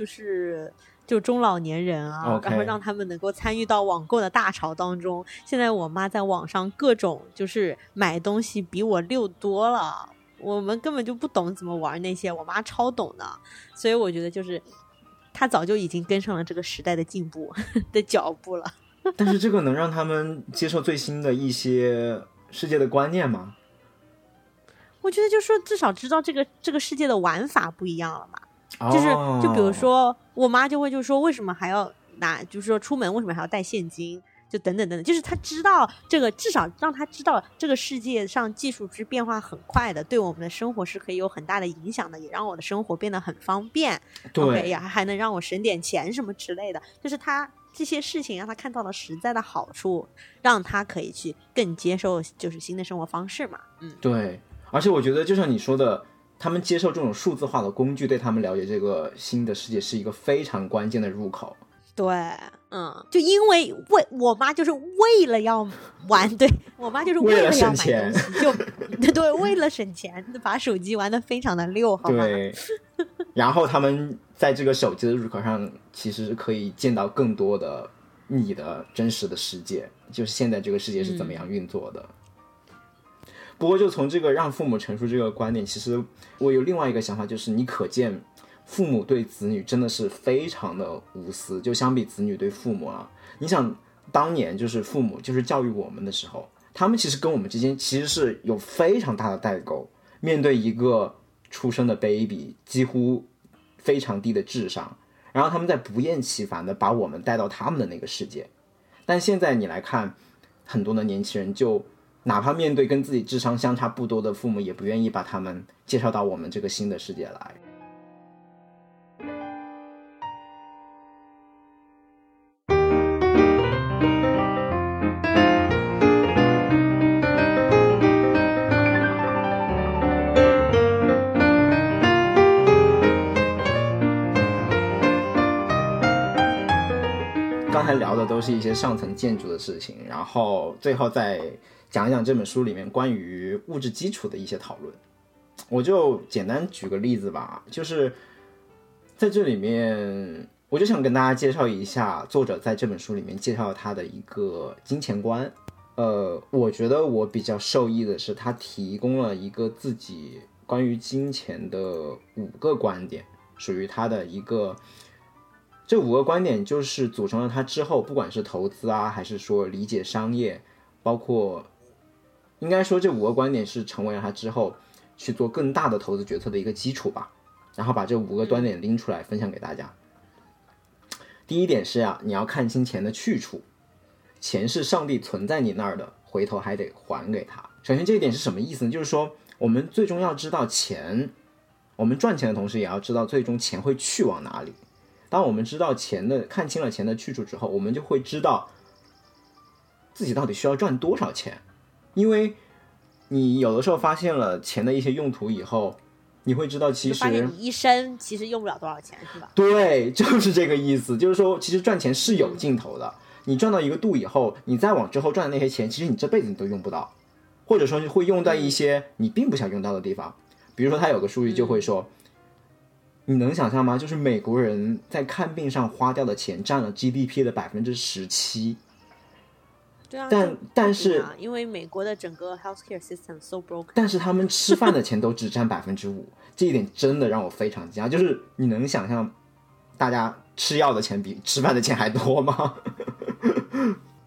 就中老年人啊， okay. 然后让他们能够参与到网购的大潮当中。现在我妈在网上各种就是买东西比我溜多了，我们根本就不懂怎么玩那些，我妈超懂的，所以我觉得就是她早就已经跟上了这个时代的进步的脚步了。但是这个能让他们接受最新的一些世界的观念吗？我觉得就是说至少知道这个世界的玩法不一样了嘛。就比如说我妈就会就说为什么还要拿，就是说出门为什么还要带现金，就等等等等，就是他知道这个，至少让他知道这个世界上技术是变化很快的，对我们的生活是可以有很大的影响的，也让我的生活变得很方便，对， okay, 也还能让我省点钱什么之类的，就是他这些事情让他看到了实在的好处，让他可以去更接受就是新的生活方式嘛。嗯，对，而且我觉得就像你说的，他们接受这种数字化的工具，对他们了解这个新的世界是一个非常关键的入口。对，嗯，就因为我妈就是为了要玩，对，我妈就是为了要买东西，就对，为了省钱，把手机玩得非常的溜，好吗？对。然后他们在这个手机的入口上，其实可以见到更多的你的真实的世界，就是现在这个世界是怎么样运作的。不过，就从这个让父母陈述这个观点，其实我有另外一个想法，就是你可见。父母对子女真的是非常的无私，就相比子女对父母啊，你想当年就是父母就是教育我们的时候，他们其实跟我们之间其实是有非常大的代沟，面对一个出生的 baby 几乎非常低的智商，然后他们在不厌其烦的把我们带到他们的那个世界。但现在你来看，很多的年轻人就哪怕面对跟自己智商相差不多的父母，也不愿意把他们介绍到我们这个新的世界来。聊的都是一些上层建筑的事情，然后最后再讲一讲这本书里面关于物质基础的一些讨论。我就简单举个例子吧，就是在这里面我就想跟大家介绍一下作者在这本书里面介绍他的一个金钱观。我觉得我比较受益的是他提供了一个自己关于金钱的5个观点，属于他的一个，这5个观点就是组成了他之后不管是投资啊，还是说理解商业，包括应该说这5个观点是成为了他之后去做更大的投资决策的一个基础吧。然后把这5个观点拎出来分享给大家。第一点是啊，你要看清钱的去处，钱是上帝存在你那儿的，回头还得还给他。首先这一点是什么意思呢？就是说我们最终要知道钱，我们赚钱的同时也要知道最终钱会去往哪里。当我们知道钱的，看清了钱的去处之后，我们就会知道自己到底需要赚多少钱。因为你有的时候发现了钱的一些用途以后，你会知道其实发现你一生其实用不了多少钱，是吧？对，就是这个意思。就是说其实赚钱是有尽头的，你赚到一个度以后，你再往之后赚的那些钱其实你这辈子你都用不到，或者说你会用在一些你并不想用到的地方。比如说他有个术语就会说，你能想象吗？就是美国人在看病上花掉的钱占了 GDP 的 17%。 对啊，但是因为美国的整个 healthcare system so broken， 但是他们吃饭的钱都只占 5%， 这一点真的让我非常惊讶。就是你能想象大家吃药的钱比吃饭的钱还多吗？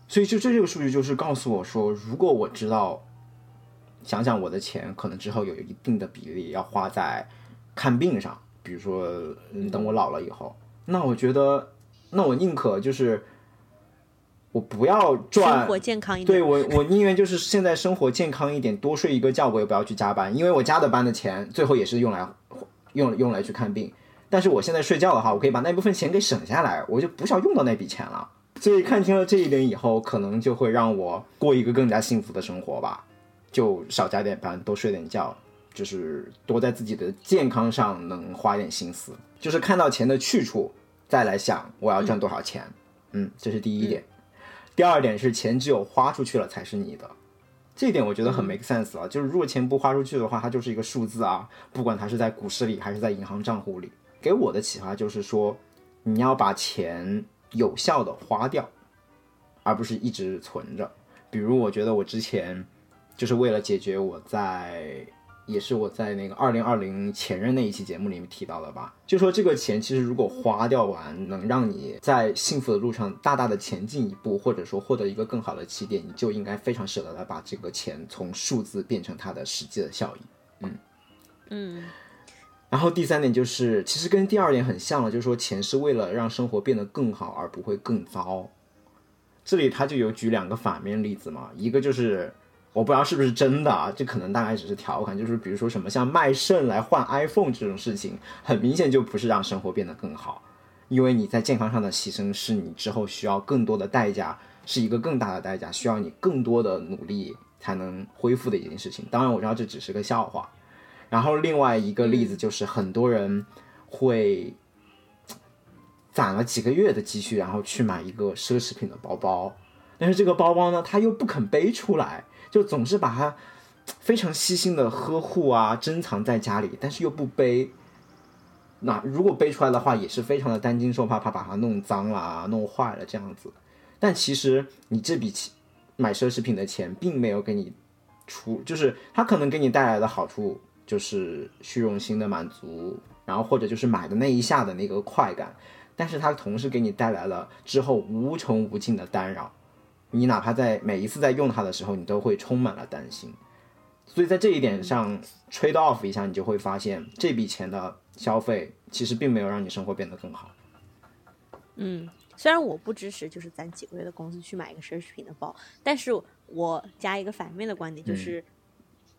所以就这个数据就是告诉我说，如果我知道想想我的钱可能之后有一定的比例要花在看病上，比如说等我老了以后，那我觉得那我宁可就是我不要赚，生活健康一点。对，我宁愿就是现在生活健康一点，多睡一个觉，我也不要去加班，因为我加的班的钱最后也是用来去看病。但是我现在睡觉的话，我可以把那部分钱给省下来，我就不需要用到那笔钱了。所以看清了这一点以后，可能就会让我过一个更加幸福的生活吧，就少加点班，多睡点觉，就是多在自己的健康上能花点心思，就是看到钱的去处再来想我要赚多少钱。这是第一点。第二点是钱只有花出去了才是你的。这一点我觉得很 make sense 啊，就是如果钱不花出去的话，它就是一个数字啊，不管它是在股市里还是在银行账户里。给我的启发就是说，你要把钱有效的花掉，而不是一直存着。比如我觉得我之前就是为了解决我在，也是我在那个2020前任那一期节目里面提到的吧，就说这个钱其实如果花掉完，能让你在幸福的路上大大的前进一步，或者说获得一个更好的起点，你就应该非常舍得来把这个钱从数字变成它的实际的效益。然后第三点就是其实跟第二点很像了，就是说钱是为了让生活变得更好而不会更糟。这里他就有举两个反面例子嘛，一个就是我不知道是不是真的啊，这可能大概只是调侃，就是比如说什么像卖肾来换 iPhone 这种事情，很明显就不是让生活变得更好，因为你在健康上的牺牲是你之后需要更多的代价，是一个更大的代价，需要你更多的努力才能恢复的一件事情。当然我知道这只是个笑话。然后另外一个例子就是很多人会攒了几个月的积蓄，然后去买一个奢侈品的包包，但是这个包包呢他又不肯背出来，就总是把它非常细心的呵护啊，珍藏在家里，但是又不背。那如果背出来的话也是非常的担惊受怕，怕把它弄脏了弄坏了这样子。但其实你这笔买奢侈品的钱并没有给你出，就是它可能给你带来的好处就是虚荣心的满足，然后或者就是买的那一下的那个快感，但是它同时给你带来了之后无穷无尽的干扰。你哪怕在每一次在用它的时候你都会充满了担心，所以在这一点上 trade off 一下，你就会发现这笔钱的消费其实并没有让你生活变得更好。虽然我不支持就是攒几个月的工资去买一个奢侈品的包，但是我加一个反面的观点，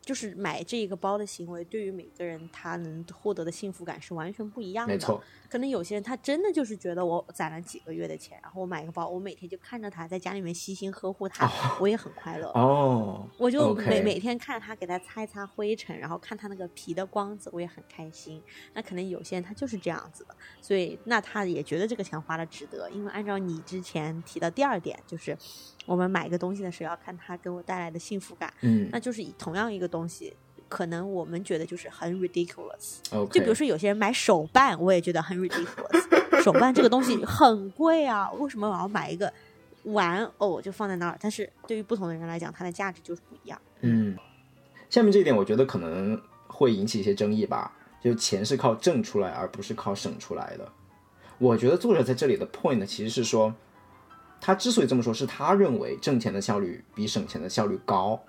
就是买这一个包的行为对于每个人他能获得的幸福感是完全不一样的。没错，可能有些人他真的就是觉得我攒了几个月的钱，然后我买一个包，我每天就看着他在家里面悉心呵护他，我也很快乐。我就每天看着他，给他擦一擦灰尘，然后看他那个皮的光泽，我也很开心。那可能有些人他就是这样子的，所以那他也觉得这个钱花了值得。因为按照你之前提到第二点，就是我们买一个东西的时候要看它给我带来的幸福感，那就是以同样一个东西，可能我们觉得就是很 ridiculous。就比如说有些人买手办，我也觉得很 ridiculous。手办这个东西很贵啊，为什么我要买一个玩偶就放在那儿？但是对于不同的人来讲，它的价值就是不一样。下面这一点我觉得可能会引起一些争议吧，就钱是靠挣出来而不是靠省出来的。我觉得作者在这里的 point 其实是说，他之所以这么说是他认为挣钱的效率比省钱的效率高。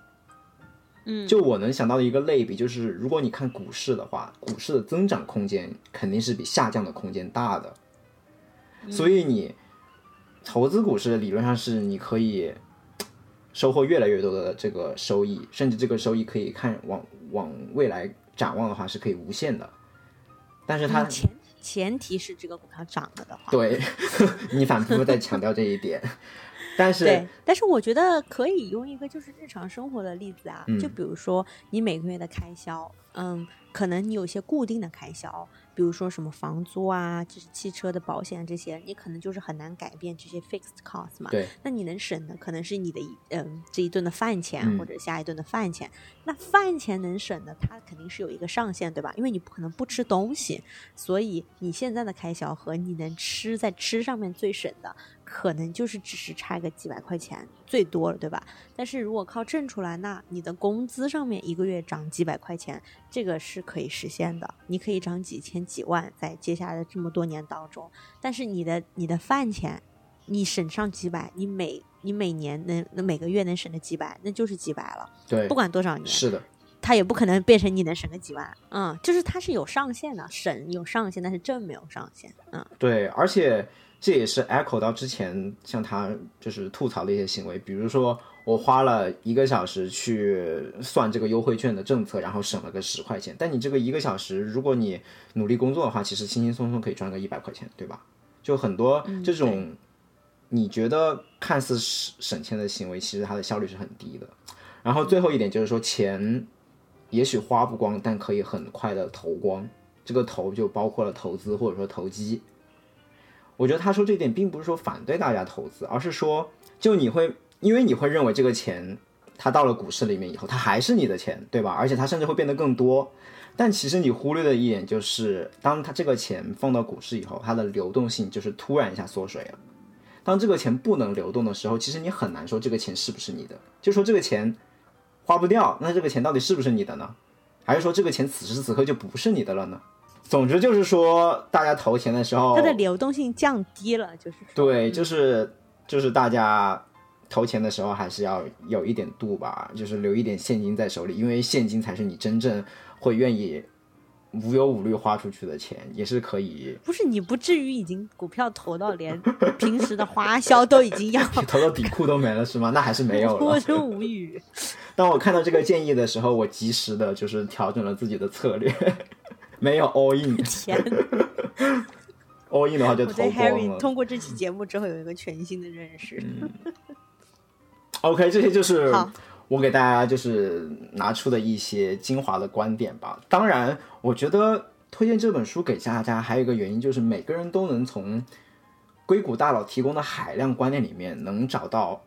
就我能想到的一个类比就是，如果你看股市的话，股市的增长空间肯定是比下降的空间大的，所以你投资股市的理论上是你可以收获越来越多的这个收益，甚至这个收益可以看往未来展望的话是可以无限的。但是它前提是这个股票涨了的话，对，你反复在强调这一点。但是我觉得可以用一个就是日常生活的例子啊，就比如说你每个月的开销，可能你有些固定的开销，比如说什么房租啊，就是汽车的保险，这些你可能就是很难改变这些 fixed cost 嘛。对，那你能省的可能是你的这一顿的饭钱，或者下一顿的饭钱。那饭钱能省的它肯定是有一个上限，对吧？因为你不可能不吃东西，所以你现在的开销和你能在吃上面最省的可能就是只是差个几百块钱最多了，对吧？但是如果靠挣出来，那你的工资上面一个月涨几百块钱，这个是可以实现的，你可以涨几千几万在接下来的这么多年当中。但是你的饭钱你省上几百，你每年每个月能省的几百，那就是几百了。对，不管多少年，是的，它也不可能变成你能省个几万。就是它是有上限的，省有上限，但是挣没有上限。对，而且这也是 echo 到之前像他就是吐槽的一些行为，比如说我花了1个小时去算这个优惠券的政策，然后省了个10块钱，但你这个1个小时如果你努力工作的话，其实轻轻松松可以赚个100块钱，对吧？就很多这种你觉得看似省钱的行为，其实它的效率是很低的。然后最后一点就是说，钱也许花不光，但可以很快的投光，这个投就包括了投资或者说投机。我觉得他说这点并不是说反对大家投资，而是说就你会因为你会认为这个钱它到了股市里面以后，它还是你的钱，对吧？而且它甚至会变得更多。但其实你忽略的一点就是，当它这个钱放到股市以后，它的流动性就是突然一下缩水了。当这个钱不能流动的时候，其实你很难说这个钱是不是你的。就说这个钱花不掉，那这个钱到底是不是你的呢？还是说这个钱此时此刻就不是你的了呢？总之就是说，大家投钱的时候，它的流动性降低了，就是对，就是大家投钱的时候还是要有一点度吧，就是留一点现金在手里，因为现金才是你真正会愿意无忧无虑花出去的钱，也是可以。不是你不至于已经股票投到连平时的花销都已经要投到底裤都没了是吗？那还是没有了。我真无语。当我看到这个建议的时候，我及时的就是调整了自己的策略，没有 all in。天all in 的话就投光了。我对 Harry 通过这期节目之后有一个全新的认识。OK， 这些就是我给大家就是拿出的一些精华的观点吧。当然我觉得推荐这本书给大家还有一个原因，就是每个人都能从硅谷大佬提供的海量观点里面能找到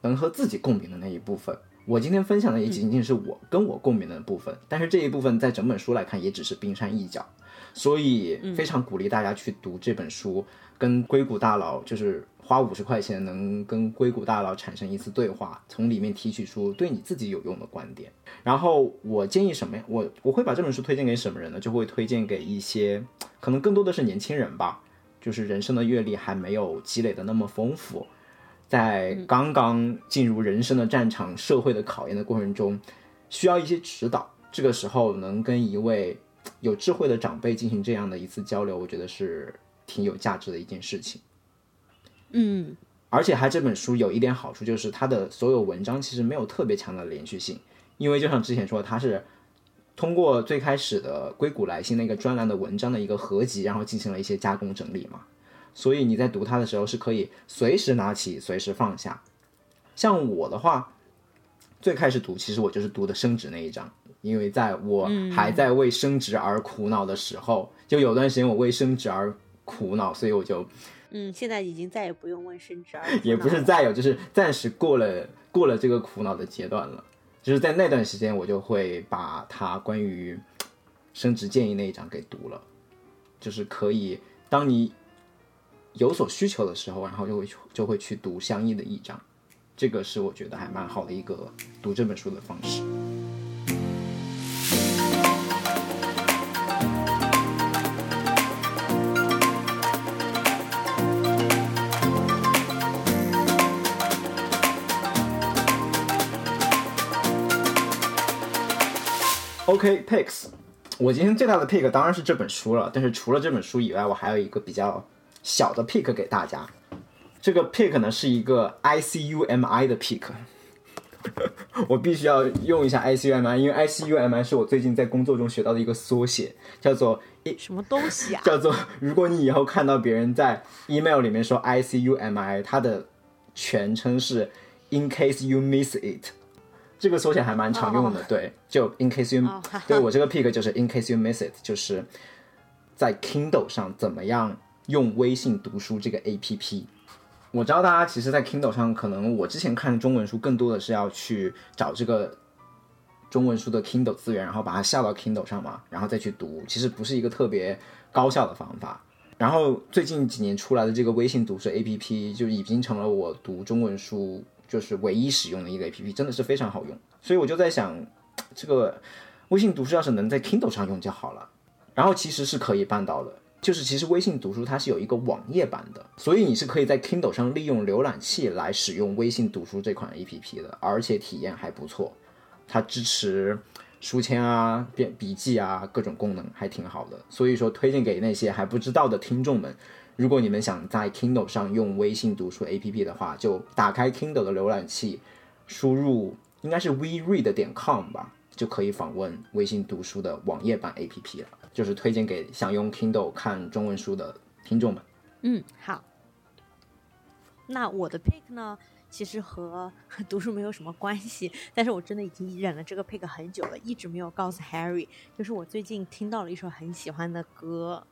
能和自己共鸣的那一部分。我今天分享的也仅仅是我跟我共鸣的部分，但是这一部分在整本书来看也只是冰山一角，所以非常鼓励大家去读这本书，跟硅谷大佬就是花50块钱能跟硅谷大佬产生一次对话，从里面提取出对你自己有用的观点。然后我建议什么，我会把这本书推荐给什么人呢？就会推荐给一些可能更多的是年轻人吧，就是人生的阅历还没有积累的那么丰富，在刚刚进入人生的战场社会的考验的过程中需要一些指导，这个时候能跟一位有智慧的长辈进行这样的一次交流，我觉得是挺有价值的一件事情。而且还这本书有一点好处，就是它的所有文章其实没有特别强的连续性，因为就像之前说它是通过最开始的硅谷来信那个专栏的文章的一个合集，然后进行了一些加工整理嘛，所以你在读它的时候是可以随时拿起随时放下。像我的话最开始读其实我就是读的升职那一章，因为在我还在为升职而苦恼的时候，就有段时间我为升职而苦恼，所以我就现在已经再也不用为升职而苦恼了，也不是再有，就是暂时过了这个苦恼的阶段了。就是在那段时间我就会把它关于升职建议那一章给读了，就是可以当你有所需求的时候，然后就会去读相应的一章，这个是我觉得还蛮好的一个读这本书的方式。OK picks， 我今天最大的 pick 当然是这本书了，但是除了这本书以外，我还有一个比较小的 pick 给大家。这个 pick 呢是一个 ICUMI 的 pick， 我必须要用一下 ICUMI， 因为 ICUMI 是我最近在工作中学到的一个缩写，叫做什么东西啊？叫做如果你以后看到别人在 email 里面说 ICUMI， 它的全称是 In case you miss it。这个缩写还蛮常用的，对，就 in case you， 对我这个 pick 就是 in case you miss it， 就是在 Kindle 上怎么样用微信读书这个 APP。我知道大家其实在 Kindle 上，可能我之前看中文书更多的是要去找这个中文书的 Kindle 资源，然后把它下到 Kindle 上嘛，然后再去读，其实不是一个特别高效的方法。然后最近几年出来的这个微信读书 APP 就已经成了我读中文书就是唯一使用的一个 APP， 真的是非常好用，所以我就在想这个微信读书要是能在 Kindle 上用就好了。然后其实是可以办到的，就是其实微信读书它是有一个网页版的，所以你是可以在 Kindle 上利用浏览器来使用微信读书这款 APP 的，而且体验还不错，它支持书签啊、笔记啊各种功能，还挺好的。所以说推荐给那些还不知道的听众们，如果你们想在 Kindle 上用微信读书 APP 的话，就打开 Kindle 的浏览器，输入应该是 weread.com 吧，就可以访问微信读书的网页版 APP 了。就是推荐给想用 Kindle 看中文书的听众们。好。那我的 pick 呢，其实和读书没有什么关系，但是我真的已经忍了这个 pick 很久了，一直没有告诉 Harry。就是我最近听到了一首很喜欢的歌。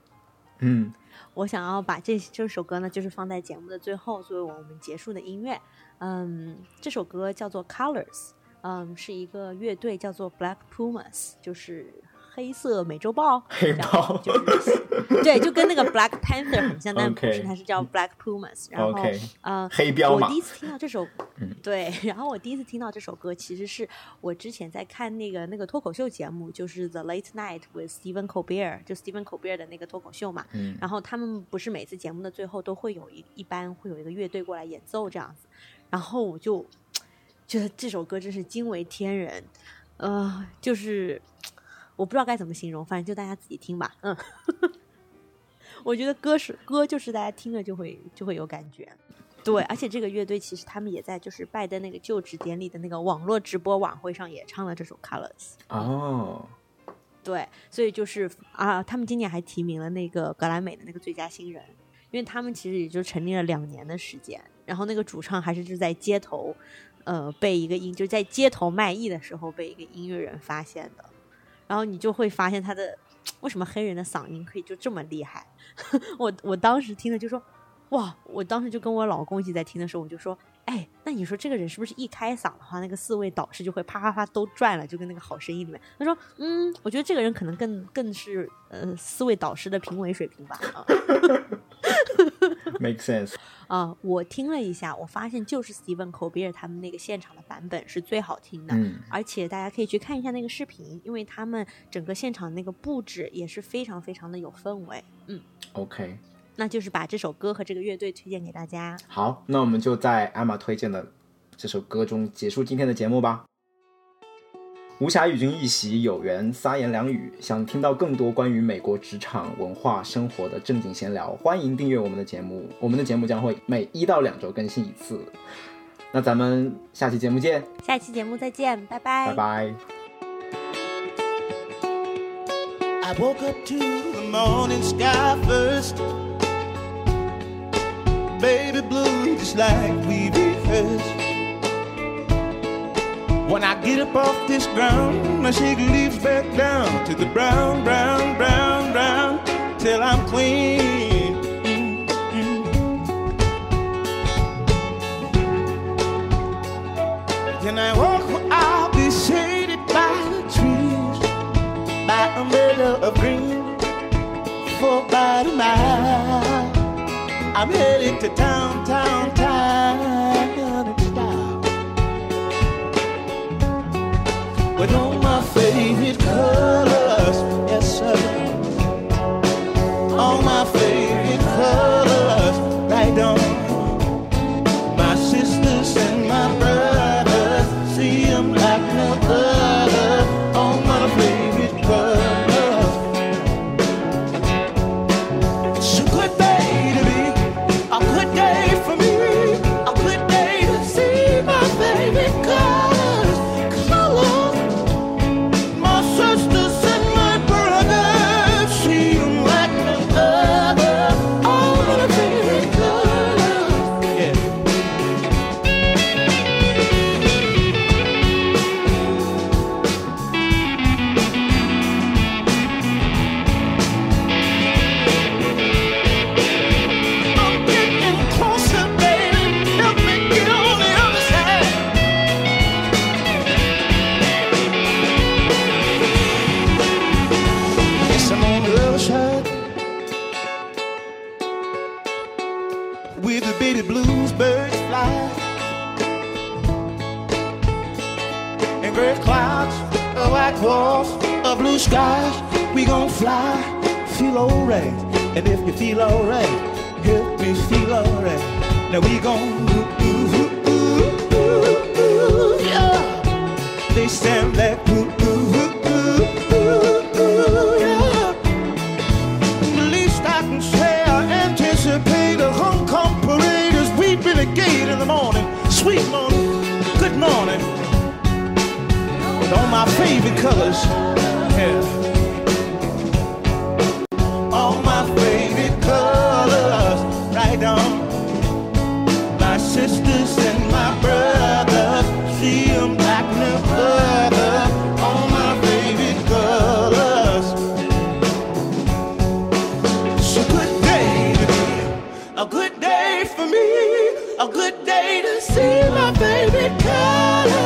我想要把这首歌呢，就是放在节目的最后作为我们结束的音乐。这首歌叫做《Colors》，是一个乐队叫做 Black Pumas， 就是黑色美洲豹，黑豹就是对，就跟那个 Black Panther 很像，但不是，它是叫 Black Pumas。然后，黑彪嘛。我第一次听到这首，对，然后我第一次听到这首歌，其实是我之前在看那个脱口秀节目，就是 The Late Night with Stephen Colbert， 就 Stephen Colbert 的那个脱口秀嘛。然后他们不是每次节目的最后都会有一般会有一个乐队过来演奏这样子，然后我就觉得这首歌真是惊为天人，就是。我不知道该怎么形容，反正就大家自己听吧。我觉得歌就是大家听了就会有感觉。对，而且这个乐队其实他们也在就是拜登那个就职典礼的那个网络直播晚会上也唱了这首 Colors。 哦，对，所以就是他们今年还提名了那个格莱美的那个最佳新人，因为他们其实也就成立了2年的时间，然后那个主唱还是就在街头被一个就在街头卖艺的时候被一个音乐人发现的，然后你就会发现他的为什么黑人的嗓音可以就这么厉害。我当时听了就说哇，我当时就跟我老公一起在听的时候，我就说哎，那你说这个人是不是一开嗓的话那个4位导师就会啪啪啪都转了，就跟那个好声音里面。他说我觉得这个人可能更是4位导师的评委水平吧。Make sense。 我听了一下，我发现就是 Stephen Colbert 他们那个现场的版本是最好听的，而且大家可以去看一下那个视频，因为他们整个现场那个布置也是非常非常的有氛围。OK， 那就是把这首歌和这个乐队推荐给大家。好，那我们就在艾玛推荐的这首歌中结束今天的节目吧。无暇与君一席，有缘三言两语。想听到更多关于美国职场文化生活的正经闲聊，欢迎订阅我们的节目。我们的节目将会每1到2周更新一次。那咱们下期节目见。下期节目再见，拜拜。拜拜。 I woke up to the morning sky first. Baby blue just like we rehearsed. When I get up off this ground, my shake leaves back down to the brown, brown, brown, brown, till I'm clean. Then I walk where I'll be shaded by the trees, by a meadow of green, for about a mile. I'm headed to town, town, town. With all my favorite colors, yes sir. All my favorite colors, right on. My sisters and my brothers, see them like no other. All my favorite colors. It's a good day to be, a good day for me, a good day to see my favorite colors. Skies, we gon' fly, feel alright. And if you feel alright, help me feel alright. Now we gon' ooh, ooh, ooh, ooh, ooh, ooh, yeah. They sound like ooh, ooh, ooh, ooh, ooh, yeah. The least I can say, I anticipate a Hong Kong parade as we renegade in the morning. Sweet morning, good morning. With all my favorite colors. All my favorite colors, right on. My sisters and my brothers, see them like no other. All my favorite colors. It's a good day to be, a good day for me, a good day to see my favorite colors.